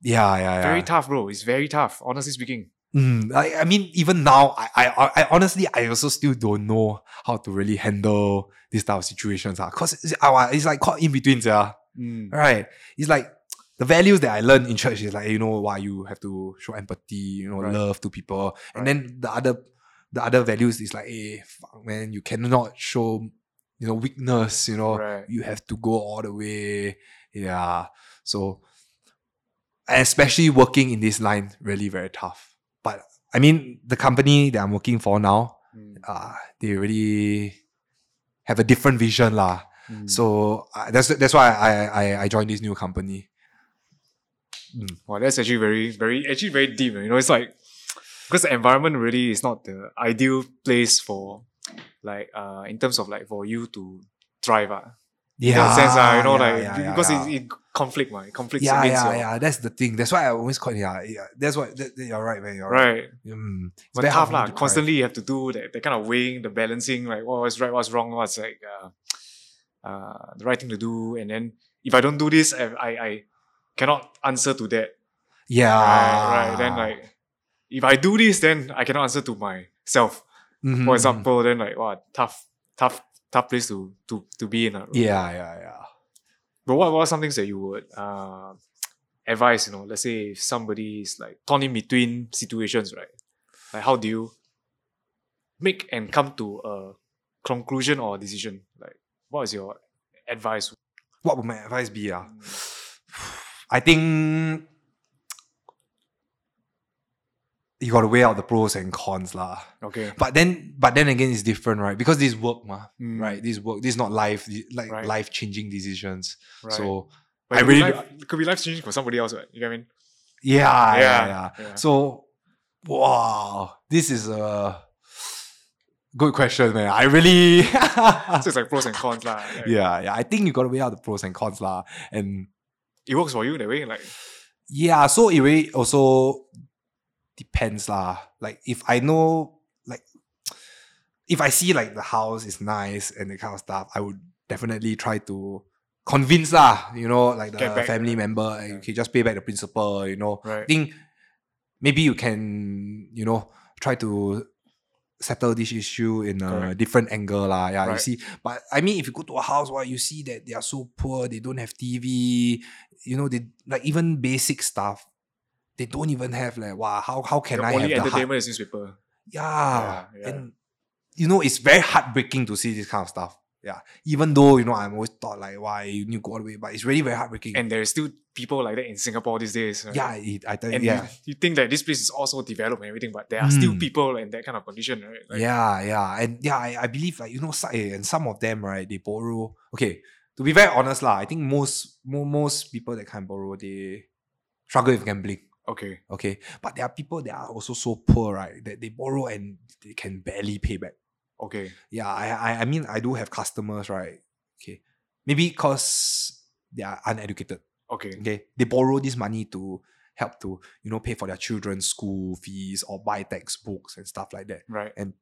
yeah, yeah, yeah, very tough, bro. It's very tough, honestly speaking. Mm, I, I mean, even now, I, I, I honestly, I also still don't know how to really handle this type of situations, uh, cause it's, it's like caught in between, yeah. Mm. Right? It's like. The values that I learned in church is like, you know, why you have to show empathy, you know, right. love to people. And right. then the other the other values is like, hey, fuck, man, you cannot show, you know, weakness, you know. Right. You have to go all the way. Yeah. So, especially working in this line, really very tough. But, I mean, the company that I'm working for now, mm. uh, they really have a different vision lah. Mm. So, uh, that's that's why I, I, I joined this new company. Mm. Wow, that's actually very, very, actually very deep. You know, it's like because the environment really is not the ideal place for, like, uh, in terms of like for you to thrive. Uh. Yeah, in that sense, uh, you know, yeah, like yeah, yeah, because yeah. It, it conflict, man. It conflicts yeah, against yeah, your... yeah. That's the thing. That's why I always call it. Yeah, yeah. That's why that, that, you're right, man. You're right. right. Mm. But tough, lah. Constantly, you have to do that, that kind of weighing, the balancing, like oh, what's right, what's wrong, what's like uh, uh, the right thing to do, and then if I don't do this, I, I. I cannot answer to that. Yeah. Right, right. Then like, if I do this, then I cannot answer to myself. Mm-hmm. For example, then like, wow, tough, tough, tough place to to, to be in. Right? Yeah, yeah, yeah. But what, what are some things that you would uh, advise, you know, let's say if somebody is like torn in between situations, right? Like how do you make and come to a conclusion or a decision? Like, what is your advice? What would my advice be? Uh? Mm. I think you got to weigh out the pros and cons lah. Okay. But then, but then again, it's different, right? Because this work, ma, mm. right? This work, this is not life, like right. life changing decisions. Right. So but I it really could be, life, it could be life changing for somebody else, right? You know what I mean? Yeah, yeah, yeah. yeah. yeah. So, wow, this is a good question, man. I really so it's like pros and cons lah. Like, yeah, yeah. I think you got to weigh out the pros and cons lah, and it works for you in that way, like yeah. So it really also depends lah. Like if I know, like if I see like the house is nice and that kind of stuff, I would definitely try to convince lah. You know, like the family member, yeah. you can just pay back the principal. You know, right. I think maybe you can, you know, try to settle this issue in a Correct. different angle lah. Yeah, right. You see. But I mean, if you go to a house where you see that they are so poor, they don't have T V, you know, they like even basic stuff, they don't even have like, wow, how, how can the I only have the entertainment is newspaper. Yeah. yeah. And you know, it's very heartbreaking to see this kind of stuff. Yeah. Even though, you know, I'm always thought like, why you need to go all the way, but it's really very heartbreaking. And there's still people like that in Singapore these days. Right? Yeah, it, I tell you. And yeah. you, you think that this place is also developed and everything, but there are mm. still people in that kind of condition, right? Like, yeah, yeah. And yeah, I, I believe like, you know, and some of them, right, they borrow. Okay, to be very honest, lah, I think most mo- most people that can borrow, they struggle with gambling. Okay. Okay. But there are people that are also so poor, right, that they borrow and they can barely pay back. Okay. Yeah, I, I I mean, I do have customers, right? Okay. Maybe because they are uneducated. Okay. Okay. They borrow this money to help to, you know, pay for their children's school fees or buy textbooks and stuff like that. Right. And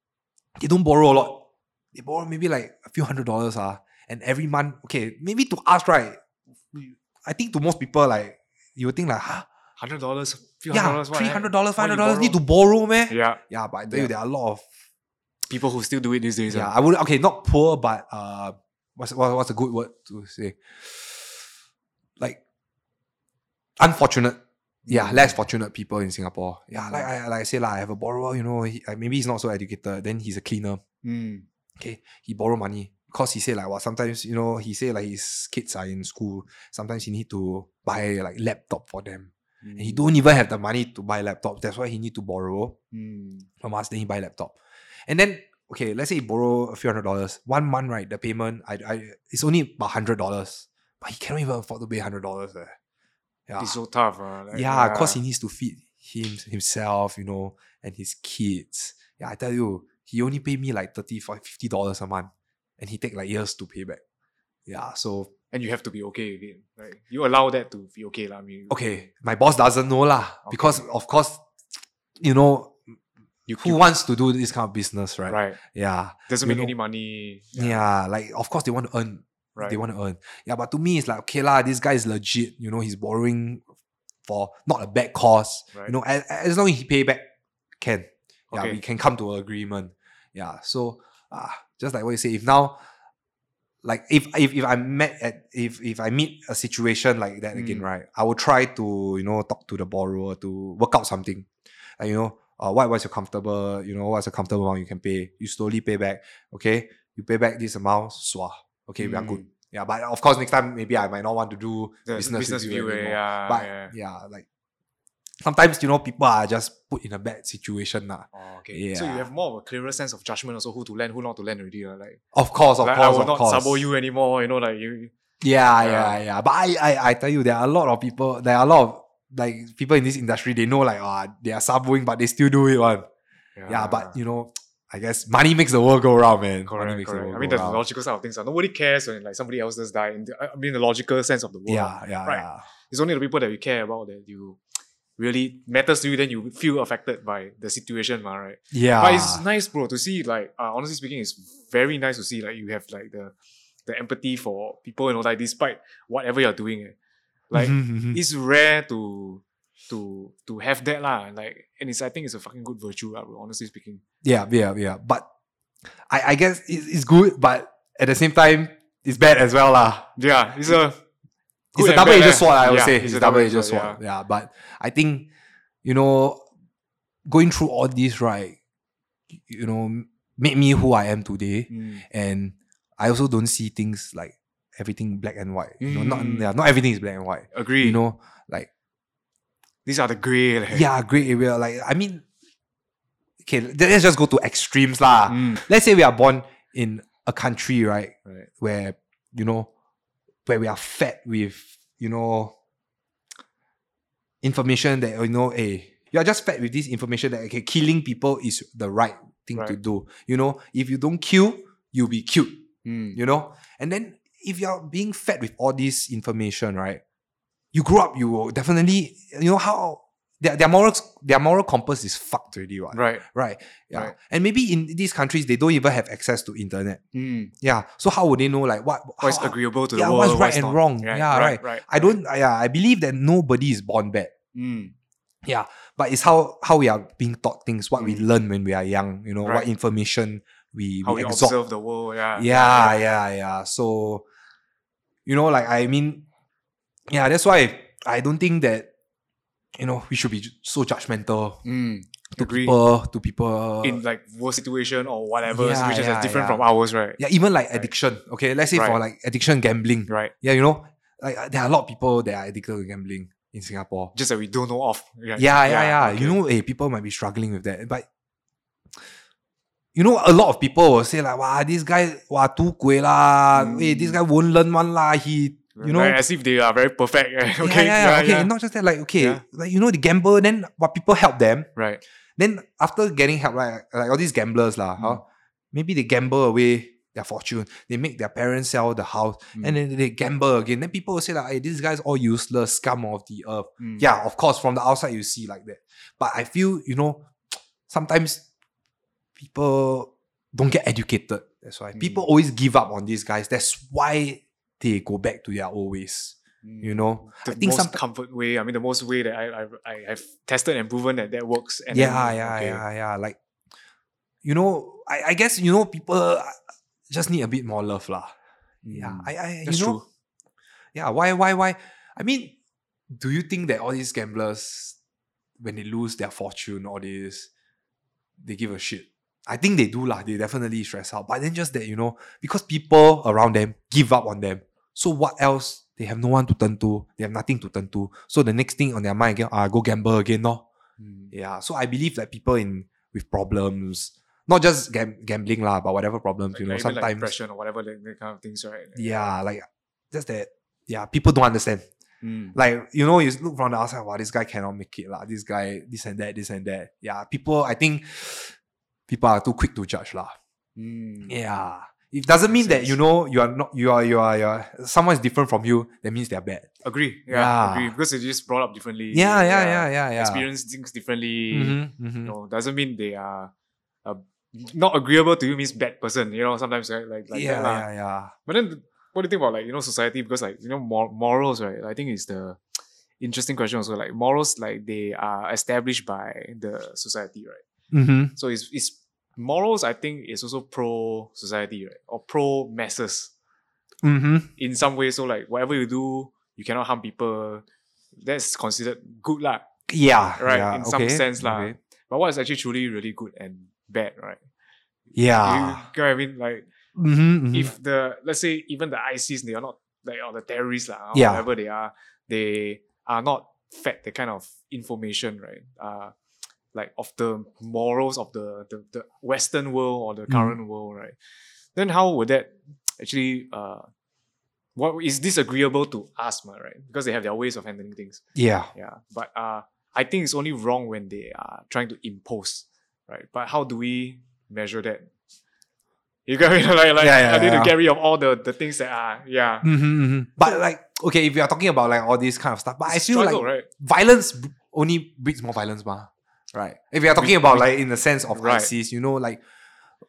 they don't borrow a lot. They borrow maybe like a few hundred dollars. Uh, and every month, okay, maybe to us, right? I think to most people, like, you would think like, huh? one hundred dollars, few yeah, hundred dollars, three hundred dollars, five hundred dollars, need to borrow, man. Yeah. Yeah, but I tell you, there are a lot of people who still do it these days. Yeah, right? I would okay, not poor, but uh, what's what, what's a good word to say? Like unfortunate. Yeah, less fortunate people in Singapore. Yeah, like I like I say, like, I have a borrower. You know, he, maybe he's not so educated. Then he's a cleaner. Mm. Okay, he borrow money because he say like, well, sometimes you know he say like his kids are in school. Sometimes he need to buy like laptop for them. Mm. And he don't even have the money to buy laptop. That's why he need to borrow mm. from us. Then he buy laptop. And then, okay, let's say you borrow a few hundred dollars. One month, right, the payment, I, I, it's only about one hundred dollars. But he cannot even afford to pay one hundred dollars there. Yeah. It's so tough. Uh, like, yeah, because yeah. he needs to feed him himself, you know, and his kids. Yeah, I tell you, he only paid me like thirty, fifty dollars a month. And he take like years to pay back. Yeah, so... And you have to be okay with it. Right? You allow that to be okay. La, I mean, okay, my boss doesn't know lah. Okay. Because of course, you know, you who wants to do this kind of business, right? Right. Yeah. Doesn't make know, any money. Yeah. yeah, like of course they want to earn. Right. They want to earn. Yeah, but to me it's like, okay lah, this guy is legit. You know, he's borrowing for not a bad cause. Right. You know, as, as long as he pay back, can. Yeah, okay. We can come to an agreement. Yeah, so uh, just like what you say, if now... Like if if if I met at if if I meet a situation like that mm. again, right? I will try to you know talk to the borrower to work out something, like, you know, uh, what was your comfortable, you know, what's a comfortable amount you can pay? You slowly pay back, okay? You pay back this amount, swah, okay, mm. we are good. Yeah, but of course next time maybe I might not want to do the business, business with you anymore. Yeah, but yeah. yeah, like sometimes you know people are just put in a bad situation lah. Oh, okay. Yeah. So you have more of a clearer sense of judgment also, who to lend, who not to lend already. Uh, like of course, of like, course, I will of not course. Sabo you anymore. You know, like you. Yeah, yeah, yeah. yeah. But I, I, I, tell you, there are a lot of people. There are a lot of like people in this industry. They know like ah, uh, they are saboing, but they still do it one. Yeah. yeah, but you know, I guess money makes the world go round, man. Correct, money makes correct. The world I mean, go the round. Logical side of things. Uh, nobody cares when like somebody else does die. In the, I mean, the logical sense of the world. Yeah, yeah, right. Yeah. It's only the people that you care about that you. Really matters to you, then you feel affected by the situation, ma, right? Yeah. But it's nice, bro, to see, like, uh, honestly speaking, it's very nice to see, like, you have, like, the the empathy for people, you know, like, despite whatever you're doing. Eh. Like, mm-hmm. it's rare to to to have that, lah. Like, and it's, I think it's a fucking good virtue, lah, bro, honestly speaking. Yeah, yeah, yeah. But I, I guess it's, it's good, but at the same time, it's bad as well, lah. Yeah, it's a... It's a double-edged eh? sword, I would yeah, say. It's, it's a double-edged double sword. Yeah. yeah, but I think, you know, going through all this, right, you know, made me who I am today. Mm. And I also don't see things like everything black and white. Mm. You know, not, yeah, not everything is black and white. Agree. You know, like... These are the grey. Like. Yeah, grey area. Like, I mean, okay, let's just go to extremes lah. Mm. Let's say we are born in a country, right, right. where, you know, where we are fed with, you know, information that, you know, hey, you are just fed with this information that, okay, killing people is the right thing right. to do. You know, if you don't kill, you'll be killed. Mm. You know? And then, if you're being fed with all this information, right, you grow up, you will definitely, you know, how, their, their, morals, their moral compass is fucked already, right? Right. Right. Yeah. Right. And maybe in these countries, they don't even have access to internet. Mm. Yeah. So how would they know like what... What's agreeable to yeah, the world? What's right what's and not. Wrong. Right. Yeah, right. Right. right. I don't... Yeah, I believe that nobody is born bad. Mm. Yeah. But it's how, how we are being taught things, what mm. we learn when we are young, you know, right. what information we, how we, we absorb. Observe the world, yeah. Yeah, yeah, yeah, yeah. So, you know, like, I mean... Yeah, that's why I don't think that you know, we should be so judgmental mm, to agree. people, to people in like world situation or whatever yeah, situations yeah, that's different yeah. from ours, right? Yeah, even like right. addiction. Okay, let's say right. for like addiction gambling. Right. Yeah, you know, like there are a lot of people that are addicted to gambling in Singapore. Just that we don't know of. Yeah, yeah, yeah. yeah, yeah. Okay. You know, hey, people might be struggling with that. But you know, a lot of people will say like, wow, this guy, wow, too kueh lah. Mm. Hey, this guy won't learn one lah. He You know, right, as if they are very perfect. okay, yeah, yeah, yeah, okay. Yeah. Not just that, like okay, yeah. like you know, they gamble. Then what people help them, right? Then after getting help, right, like all these gamblers lah, mm. huh, maybe they gamble away their fortune. They make their parents sell the house, mm. and then they gamble again. Then people will say like, "Hey, these guys all useless, scum of the earth." Mm. Yeah, of course, from the outside you see like that, but I feel you know, sometimes people don't get educated. That's why mm. people always give up on these guys. That's why. They go back to their old ways, mm. you know. The I think most some... comfort way. I mean, the most way that I I I have tested and proven that that works. And yeah, then, yeah, okay. yeah, yeah. Like, you know, I, I guess you know people just need a bit more love, lah. Mm. Yeah, I I That's you know. True. Yeah, why why why? I mean, do you think that all these gamblers, when they lose their fortune, all this, they give a shit? I think they do, lah. They definitely stress out. But then just that you know, because people around them give up on them. So what else? They have no one to turn to. They have nothing to turn to. So the next thing on their mind again, ah, go gamble again, no? Mm. Yeah. So I believe that people in with problems, not just gam- gambling lah, but whatever problems, like, you know, like sometimes like depression or whatever like, that kind of things, right? Like, yeah, like just that. Yeah, people don't understand. Mm. Like, you know, you look from the outside, wow, this guy cannot make it. Lah. This guy, this and that, this and that. Yeah, people, I think people are too quick to judge. Lah. Mm. Yeah. It doesn't mean that, you know, you are not, you are, you are, you are, someone is different from you, that means they're bad. Agree. Yeah, yeah. Agree. Because they're just brought up differently. Yeah, yeah, yeah, yeah, yeah. Experience things differently. Mm-hmm, mm-hmm. You know, doesn't mean they are uh, not agreeable to you means bad person. You know, sometimes right? like, like yeah, that. Yeah, yeah, yeah. But then, what do you think about, like, you know, society? Because, like, you know, mor- morals, right? I think it's the interesting question also. Like, morals, like, they are established by the society, right? Mm-hmm. So it's, it's, morals, I think, is also pro-society, right? Or pro-masses. Mm-hmm. In some way, so like, whatever you do, you cannot harm people. That's considered good lah. Yeah. Right? Yeah, in okay. some sense lah. Okay. But what is actually truly really good and bad, right? Yeah. You know what I mean? Like, mm-hmm, mm-hmm. if the, let's say, even the I S I S, they are not, like, or the terrorists lah, or yeah. whatever they are, they are not fed the kind of information, right? Uh, like of the morals of the, the, the Western world or the current mm. world, right? Then how would that actually, uh, what is disagreeable to us, right? Because they have their ways of handling things. Yeah. Yeah. But uh, I think it's only wrong when they are trying to impose, right? But how do we measure that? You got me? Like, like, yeah, yeah, I need yeah. to carry off all the, the things that are, yeah. Mm-hmm, mm-hmm. But like, okay, if you are talking about like all these kind of stuff, but it's I feel struggle, like right? violence only breeds more violence, bah. Right. If you are talking we, about we, like in the sense of right. I S I S, you know, like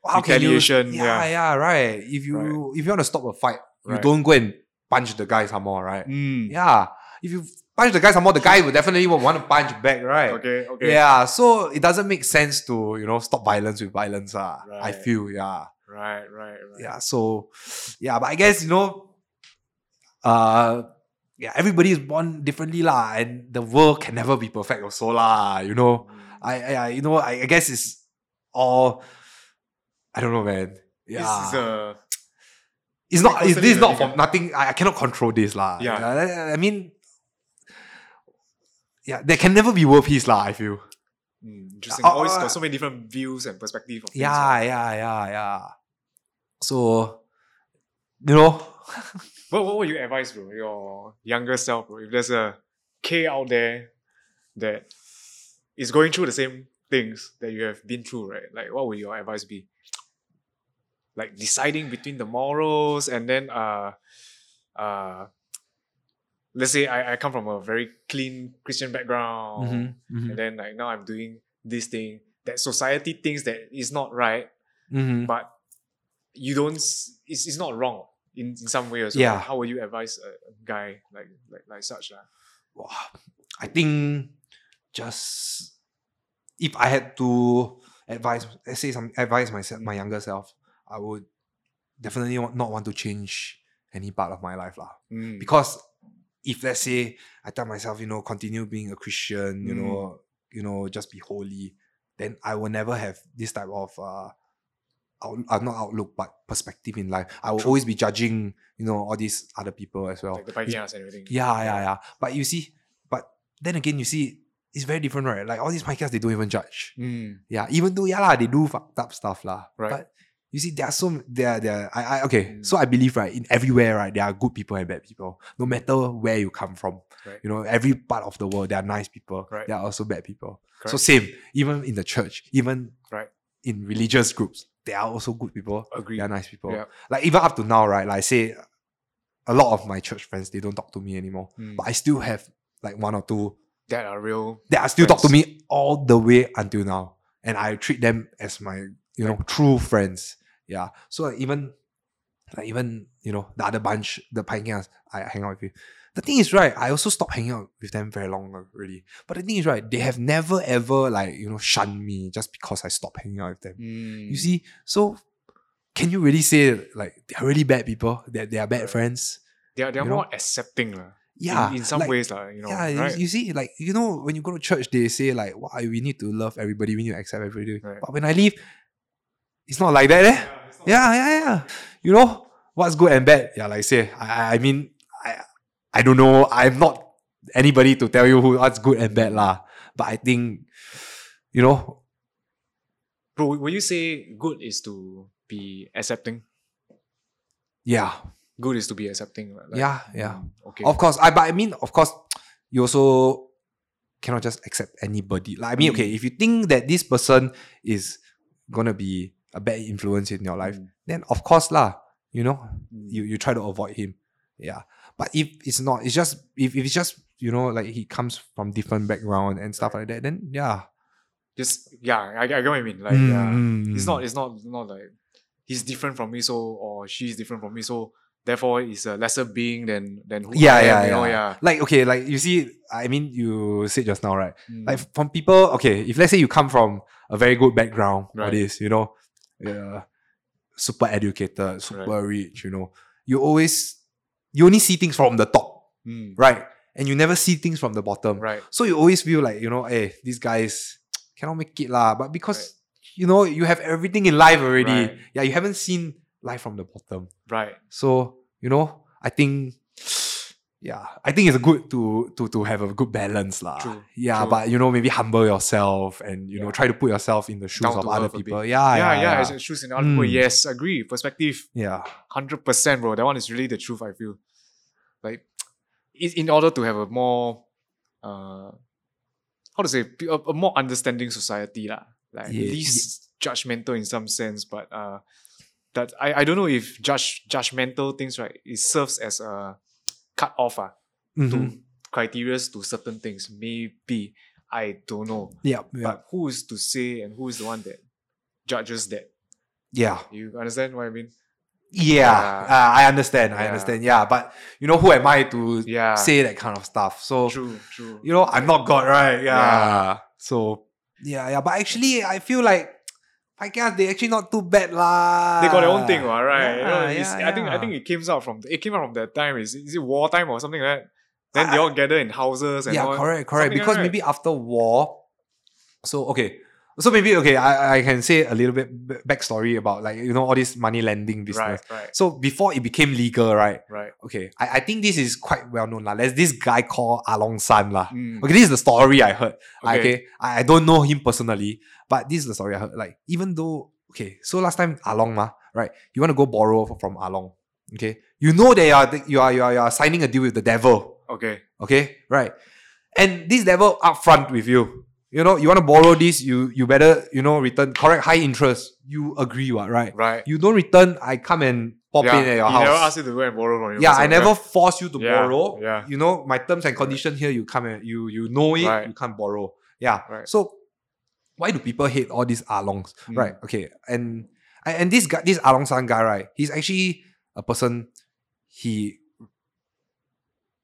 how can you, yeah, yeah, yeah, right. If you right. if you want to stop a fight, right. you don't go and punch the guy some more, right? Mm. Yeah. If you punch the guy some more, the guy will definitely want to punch back, right? Okay, okay. Yeah. So it doesn't make sense to, you know, stop violence with violence, uh, right. I feel, yeah. Right, right, right. Yeah. So yeah, but I guess, you know, uh yeah, everybody is born differently, lah, and the world can never be perfect also, lah, you know. Mm. I, I, you know, I, I guess it's all. I don't know, man. Yeah, it's, uh, it's not. It's, this is not from nothing. I, I cannot control this, lah. Yeah, I, I mean, yeah, there can never be world peace, lah. I feel. Mm, interesting. Uh, Always uh, got so many different views and perspectives. Yeah, like. yeah, yeah, yeah. So, you know, what what would you advise, bro? Your younger self, bro. If there's a K out there that is going through the same things that you have been through, right? Like, what would your advice be? Like, deciding between the morals and then, uh, uh, let's say I, I come from a very clean Christian background, mm-hmm, mm-hmm. and then like now I'm doing this thing that society thinks that is not right, mm-hmm. but you don't. It's it's not wrong in, in some way. So yeah. Like, how would you advise a, a guy like like like such? Uh? Wow, I think. Just if I had to advise, let's say some advise myself, my younger self, I would definitely not want to change any part of my life, lah. Mm. Because if let's say I tell myself, you know, continue being a Christian, you mm. know, you know, just be holy, then I will never have this type of uh, out, not outlook but perspective in life. I will True. always be judging, you know, all these other people as well. Like the pikeas and everything. Yeah, yeah, yeah. But you see, but then again, you see. It's very different, right? Like all these podcasts, they don't even judge. Mm. Yeah, even though yeah lah, they do fucked up stuff lah. Right. But you see, there are so there there. I I okay. Mm. So I believe right in everywhere right there are good people and bad people. No matter where you come from, right. you know every part of the world there are nice people. Right. There are also bad people. Correct. So same even in the church, even right. in religious groups, there are also good people. Agreed. There are nice people. Yep. Like even up to now, right? Like say, a lot of my church friends they don't talk to me anymore, mm. but I still have like one or two. That are real. That are still friends. Talk to me all the way until now, and I treat them as my, you know, true friends. Yeah. So like even, like even you know the other bunch, the pikeas, I hang out with you. The thing is right, I also stopped hanging out with them very long already. But the thing is right, they have never ever like you know shunned me just because I stopped hanging out with them. Mm. You see, so can you really say like they are really bad people? That they are bad friends. They are they are more know? accepting lah. Yeah, in, in some like, ways, like, you know. Yeah, right? you see, like you know, when you go to church, they say like, "Wow, we need to love everybody, we need to accept everybody." Right. But when I leave, it's not like that, eh? Yeah, yeah, yeah, yeah. You know what's good and bad? Yeah, like I say, I, I mean, I, I don't know. I'm not anybody to tell you who what's good and bad, lah. But I think, you know, bro, would you say good is to be accepting? Yeah. good is to be accepting. Like, yeah, yeah. Okay. Of course, I but I mean, of course, you also cannot just accept anybody. Like I mean, okay, if you think that this person is gonna be a bad influence in your life, mm. then of course lah, you know, mm. you, you try to avoid him. Yeah. But if it's not, it's just if, if it's just, you know, like he comes from different background and stuff right. like that, then yeah. Just yeah, I, I get what you mean. Like mm. yeah, it's not it's not not like he's different from me, so or she's different from me, so therefore it's a lesser being than than who yeah, I am, yeah, you know, yeah. yeah. Like okay, like you see, I mean you said just now, right? Mm. Like from people, okay, if let's say you come from a very good background right. or this, you know, yeah, super educated, super right. rich, you know, you always you only see things from the top, mm. right? And you never see things from the bottom. Right. So you always feel like, you know, hey, these guys cannot make it lah. But because right. you know, you have everything in life already. Right. Yeah, you haven't seen life from the bottom. Right. So, you know, I think, yeah, I think it's good to to to have a good balance lah. True. Yeah, True. But you know, maybe humble yourself and you yeah. know, try to put yourself in the shoes Down of other people. Yeah, yeah, yeah. yeah. As in shoes in other mm. people. Yes, agree. Perspective. Yeah. one hundred percent bro. That one is really the truth, I feel. Like, in order to have a more, uh, how to say, a, a more understanding society lah. Like yeah, least yeah. judgmental in some sense, but uh, that I, I don't know if judge judgmental things right. It serves as a cut off ah mm-hmm. to criteria to certain things. Maybe I don't know. Yeah, yeah. But who is to say and who is the one that judges that? Yeah, you understand what I mean? Yeah, uh, uh, I understand. I yeah. understand. Yeah, but you know, who am I to yeah. say that kind of stuff? So true, true. You know, I'm not God, right? Yeah. yeah. So. Yeah, yeah, but actually, I feel like I guess they actually not too bad lah. They got their own thing, right? Yeah, you know, yeah, yeah. I think I think it came out from the, it came out from that time. Is is it war time or something like that? Then I, they all gather in houses. And yeah, all, correct, correct. Because like maybe right? after war, so okay, so maybe okay, I, I can say a little bit b- backstory about like you know all this money lending business. Right, right. So before it became legal, right? Right. Okay, I, I think this is quite well known lah. There's this guy called Along San lah. Mm. Okay, this is the story I heard. Okay, okay? I, I don't know him personally, but this is the story I heard. Like even though okay, so last time Along ma right, you want to go borrow from Along, okay? You know that you are you are you are, you are signing a deal with the devil. Okay. Okay. Right, and this devil upfront with you. You know, you want to borrow this, you you better, you know, return correct high interest. You agree what, right? Right. You don't return, I come and pop yeah, in at your house. I never asked you to go and borrow from you. Yeah, I never right? force you to yeah, borrow. Yeah. You know, my terms and condition here, you come and you you know it, right. you can't borrow. Yeah. Right. So why do people hate all these Alongs? Mm. Right. Okay. And and this guy, this Along San guy, right, he's actually a person, he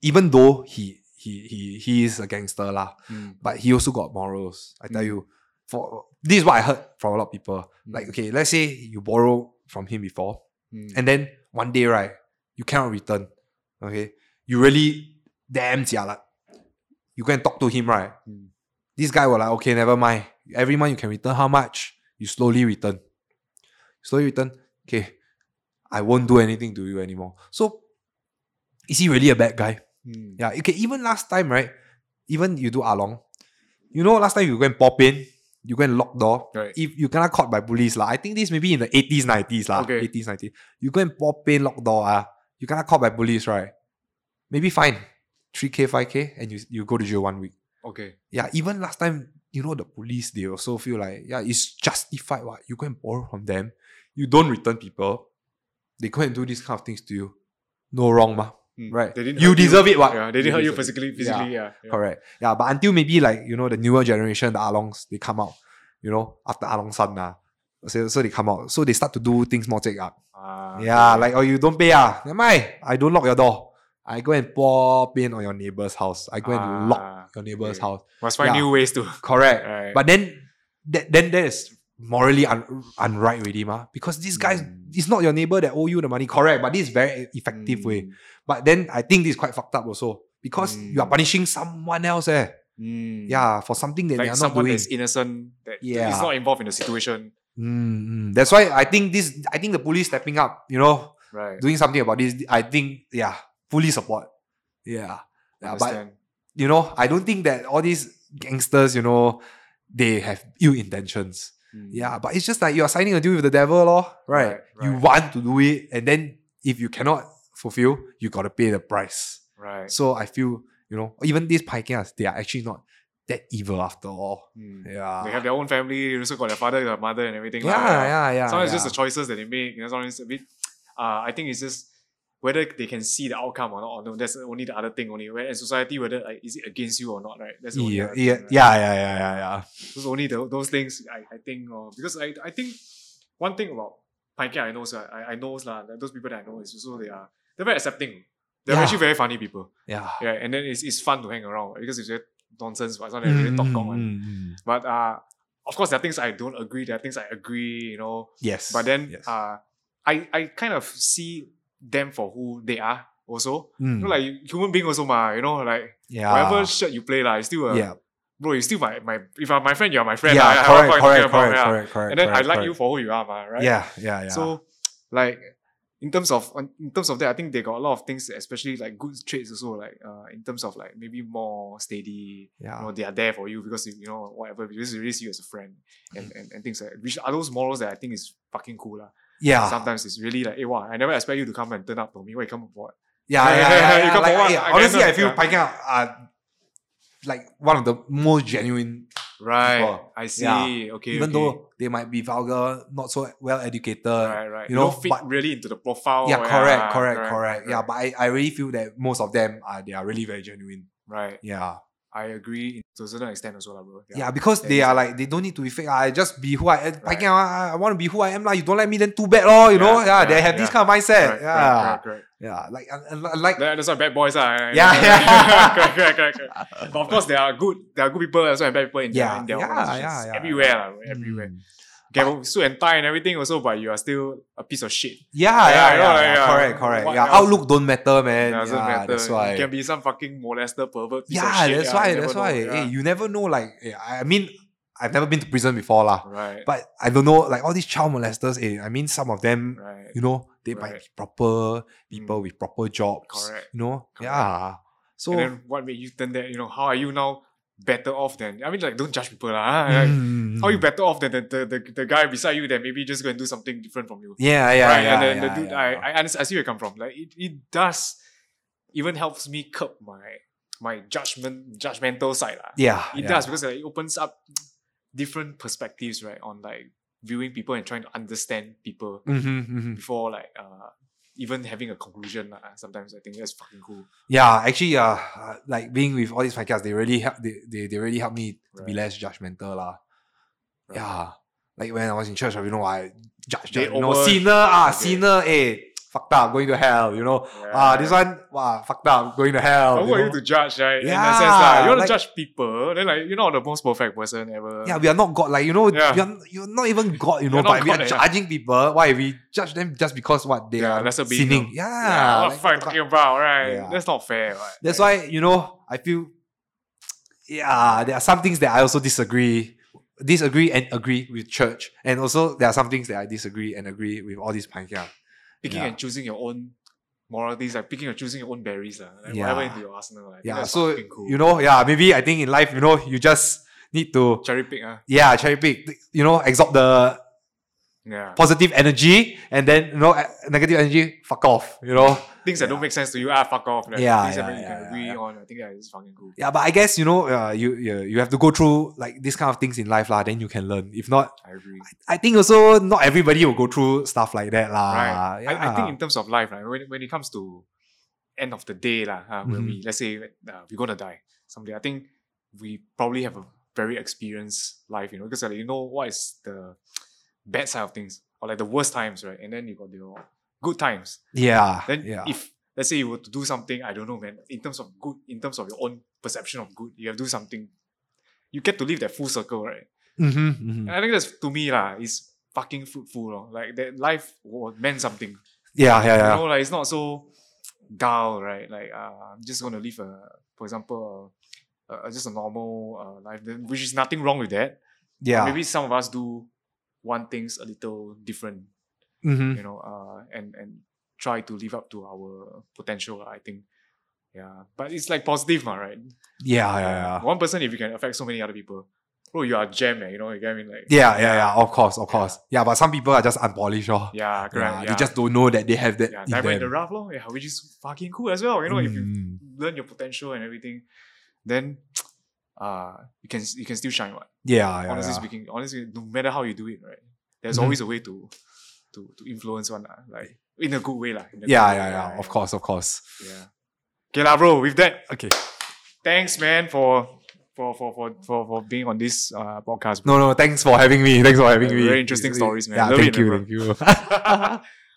even though he He he he is a gangster lah, mm. but he also got morals. I tell mm. you, for this is what I heard from a lot of people. Like okay, let's say you borrow from him before, mm. and then one day right, you cannot return. Okay, you really damn jialat. You go and talk to him right. Mm. This guy was like okay, never mind. Every month you can return how much? You slowly return, slowly return. Okay, I won't do anything to you anymore. So, is he really a bad guy? Mm. Yeah, okay, even last time, right? Even you do Along, you know, last time you go and pop in, you go and lock door. Right. If you cannot caught by police, la, I think this maybe in the eighties, nineties, la, okay. eighties, nineties. You go and pop in, lock door, uh, you cannot caught by police, right? Maybe fine. three K, five K, and you, you go to jail one week. Okay. Yeah, even last time, you know, the police, they also feel like, yeah, it's justified. What? You go and borrow from them, you don't return people, they go and do these kind of things to you. No wrong, ma. Right, they didn't you deserve you. It what? Yeah, they didn't hurt you physically, physically, yeah, yeah, yeah. Correct. Yeah, but until maybe like, you know, the newer generation, the Alongs, they come out, you know, after Along San nah. so, so they come out. So they start to do things more check up. Uh, yeah, okay. Like, oh, you don't pay ah. Never mind. I don't lock your door. I go and pour paint on your neighbor's house. I go and uh, lock your neighbor's okay. house. Must find yeah. new ways to. Correct. Right. But then, th- then that is morally un- unright already, ma. Because these guys, mm. it's not your neighbor that owe you the money, correct? But this is very effective mm. way. But then I think this is quite fucked up also because mm. you are punishing someone else, eh? Mm. Yeah, for something that like they are not doing. Someone that's innocent, that yeah. is not involved in the situation. Mm. That's why I think this. I think the police stepping up, you know, right. doing something about this. I think, yeah, fully support. Yeah, yeah but you know, I don't think that all these gangsters, you know, they have ill intentions. Mm. Yeah, but it's just like you are signing a deal with the devil, lor, right? Right, right? You want to do it, and then if you cannot fulfill, you got to pay the price. Right. So I feel, you know, even these pikeers, they are actually not that evil after all. Mm. Yeah. They have their own family, they also got their father, their mother and everything. Yeah, like that. yeah, yeah. Sometimes yeah. it's just the choices that they make. You know, sometimes a bit, uh, I think it's just whether they can see the outcome or not, or no, that's only the other thing only. Where in society, whether like, is it against you or not, right? That's the only yeah, other yeah, thing, right? yeah, yeah, yeah, yeah, yeah. Those only the, those things I, I think, uh, because I I think one thing about Paikia I know, so I I know la, those people that I know is also they are they're very accepting. They're yeah. actually very funny people. Yeah, yeah, and then it's it's fun to hang around because it's just nonsense. But it's not really mm-hmm. talk common. Mm-hmm. But uh, of course there are things I don't agree. There are things I agree. You know. Yes. But then yes. uh, I I kind of see them for who they are also. Mm. You know, like human being also ma, you know, like yeah. whatever shirt you play, like, it's still a, yeah. bro, you still my, my if I'm my friend, you are my friend. Yeah, I, correct, I correct, correct, about, correct, yeah. correct, correct, And then correct, I like correct. you for who you are, ma, right? Yeah, yeah, yeah. So like in terms of in terms of that, I think they got a lot of things, especially like good traits also, like uh, in terms of like maybe more steady, yeah. you know, they are there for you because you know, whatever, because they really see you as a friend and, and, and things like that. Which are those morals that I think is fucking cool, lah. Yeah. Sometimes it's really like, hey, wow, I never expect you to come and turn up for me. Wait, come for what? Yeah, yeah, yeah. yeah, yeah, yeah. You come like, for what? Yeah, I honestly, I feel yeah. Paikia are like one of the most genuine Right. people. I see. Yeah. Okay. Even okay. though they might be vulgar, not so well educated. Right, right. You know, fit but, really into the profile. Yeah, correct, yeah, correct, correct, correct. correct. Yeah, but I, I really feel that most of them are they are really very genuine. Right. Yeah. I agree to a certain extent as well, bro. Yeah, yeah because they are like, they don't need to be fake. I just be who I am. Right. I, I want to be who I am. Like, you don't like me, then too bad. Lor, you yeah, know? Yeah, yeah, they have yeah. this kind of mindset. Right, yeah. Correct, correct. Yeah, like... Uh, like that's why bad boys are. Uh, yeah, yeah. correct, correct, correct, correct. But of course, there are good There are good people as well and bad people in, yeah, in their yeah, organizations. Yeah, yeah, everywhere, yeah. Like, everywhere. Mm. Okay, but, suit and tie and everything also, but you are still a piece of shit. Yeah, yeah, yeah. yeah, yeah, yeah, yeah. Correct, correct. What yeah, else? Outlook don't matter, man. Yeah, doesn't yeah, matter. That's why. You can be some fucking molester, pervert, piece yeah, of shit. That's yeah, why, that's why. Know, yeah. Hey, you never know, like, I mean, I've never been to prison before, lah. Right. But I don't know, like, all these child molesters, hey, I mean, some of them, right. you know, they right. might be proper people mm. with proper jobs. Correct. You know? Correct. Yeah. So, and then what made you turn that, you know, how are you now? Better off than I mean, like don't judge people, lah. Like, mm. How are you better off than the, the, the, the guy beside you that maybe just go and do something different from you? Yeah, yeah, right? yeah. And then yeah, the dude, yeah, I, yeah. I, I see where you come from. Like it, it does even helps me curb my my judgment judgmental side, lah. Yeah, it yeah. does because like, it opens up different perspectives, right, on like viewing people and trying to understand people mm-hmm, mm-hmm. before like uh, even having a conclusion, uh, sometimes I think that's fucking cool. Yeah, actually, uh, uh like being with all these podcasts, they really help. They, they, they really help me right. to be less judgmental, lah. Right. Yeah, like when I was in church, you know, I judged. They you know, over- sinner, ah, okay. sinner, eh, fucked up, going to hell. You know, ah, yeah. uh, this one, wow, fucked up, going to hell. How are you to judge, right? Yeah, in a sense, like, you want like, to judge people, then like you're not the most perfect person ever. Yeah, we are not God, like you know, yeah. you're you're not even God, you know, but God, we are yeah. judging people. Why we judge them just because what they yeah, are that's a sinning? Beat, no? Yeah, yeah, what the fuck are you talking about, right? Yeah. That's not fair. Right? That's right. Why you know I feel. Yeah, there are some things that I also disagree. Disagree and agree with church. And also there are some things that I disagree and agree with all these paikia. Picking yeah. and choosing your own moralities, like picking and choosing your own berries, like yeah. whatever into your arsenal. Like, yeah, so cool. You know, yeah, maybe I think in life, you know, you just need to cherry pick, uh. yeah, cherry pick. You know, absorb the yeah. positive energy and then you know negative energy, fuck off. You know, things yeah. that don't make sense to you, ah, fuck off. Like, yeah, things yeah, that you yeah, can agree yeah. on. I think that is fucking cool. Yeah, but I guess you know, uh, you yeah, you have to go through like these kind of things in life, lah. Then you can learn. If not, I agree. I, I think also not everybody will go through stuff like that, lah. Right. Yeah. I, I think in terms of life, like when when it comes to end of the day, lah, uh, when mm-hmm. we let's say uh, we're gonna die someday, I think we probably have a very experienced life, you know, because like, you know what is the bad side of things or like the worst times, right? And then you got your good times. Yeah. Then yeah. if let's say you were to do something, I don't know, man, in terms of good, in terms of your own perception of good, you have to do something. You get to live that full circle, right? Mm-hmm, mm-hmm. And I think that's to me lah, is fucking fruitful. Lor. Like that life meant something. Yeah, yeah, yeah. You know, like it's not so dull, right? Like uh, I'm just gonna live a, for example, uh, uh, just a normal uh, life, which is nothing wrong with that. Yeah. Maybe some of us do want things a little different, mm-hmm. you know, uh, and and try to live up to our potential. I think, yeah, but it's like positive, right? Yeah, yeah, yeah. One person, if you can affect so many other people, bro, you are jammed, you know, you get what I mean? Like, yeah, yeah, yeah, of course, of course. Yeah, yeah, but some people are just unpolished, oh. Yeah, correct. Yeah, yeah. They just don't know that they have that yeah, in them. In the rough, lor. Yeah, which is fucking cool as well, you know, mm. if you learn your potential and everything, then uh, you can you can still shine, right? Yeah, yeah. Honestly yeah. speaking, honestly, no matter how you do it, right? There's mm-hmm. always a way to to to influence one, uh, like in a good way, like. Yeah, yeah, way, yeah. Right? Of course, of course. Yeah. Okay, lah, bro. With that, okay. Thanks, man, for for for for for, for being on this uh, podcast. Bro. No, no. Thanks for having me. Thanks for having yeah, me. Very interesting it's, stories, man. Yeah, Love thank it, you, man, thank you.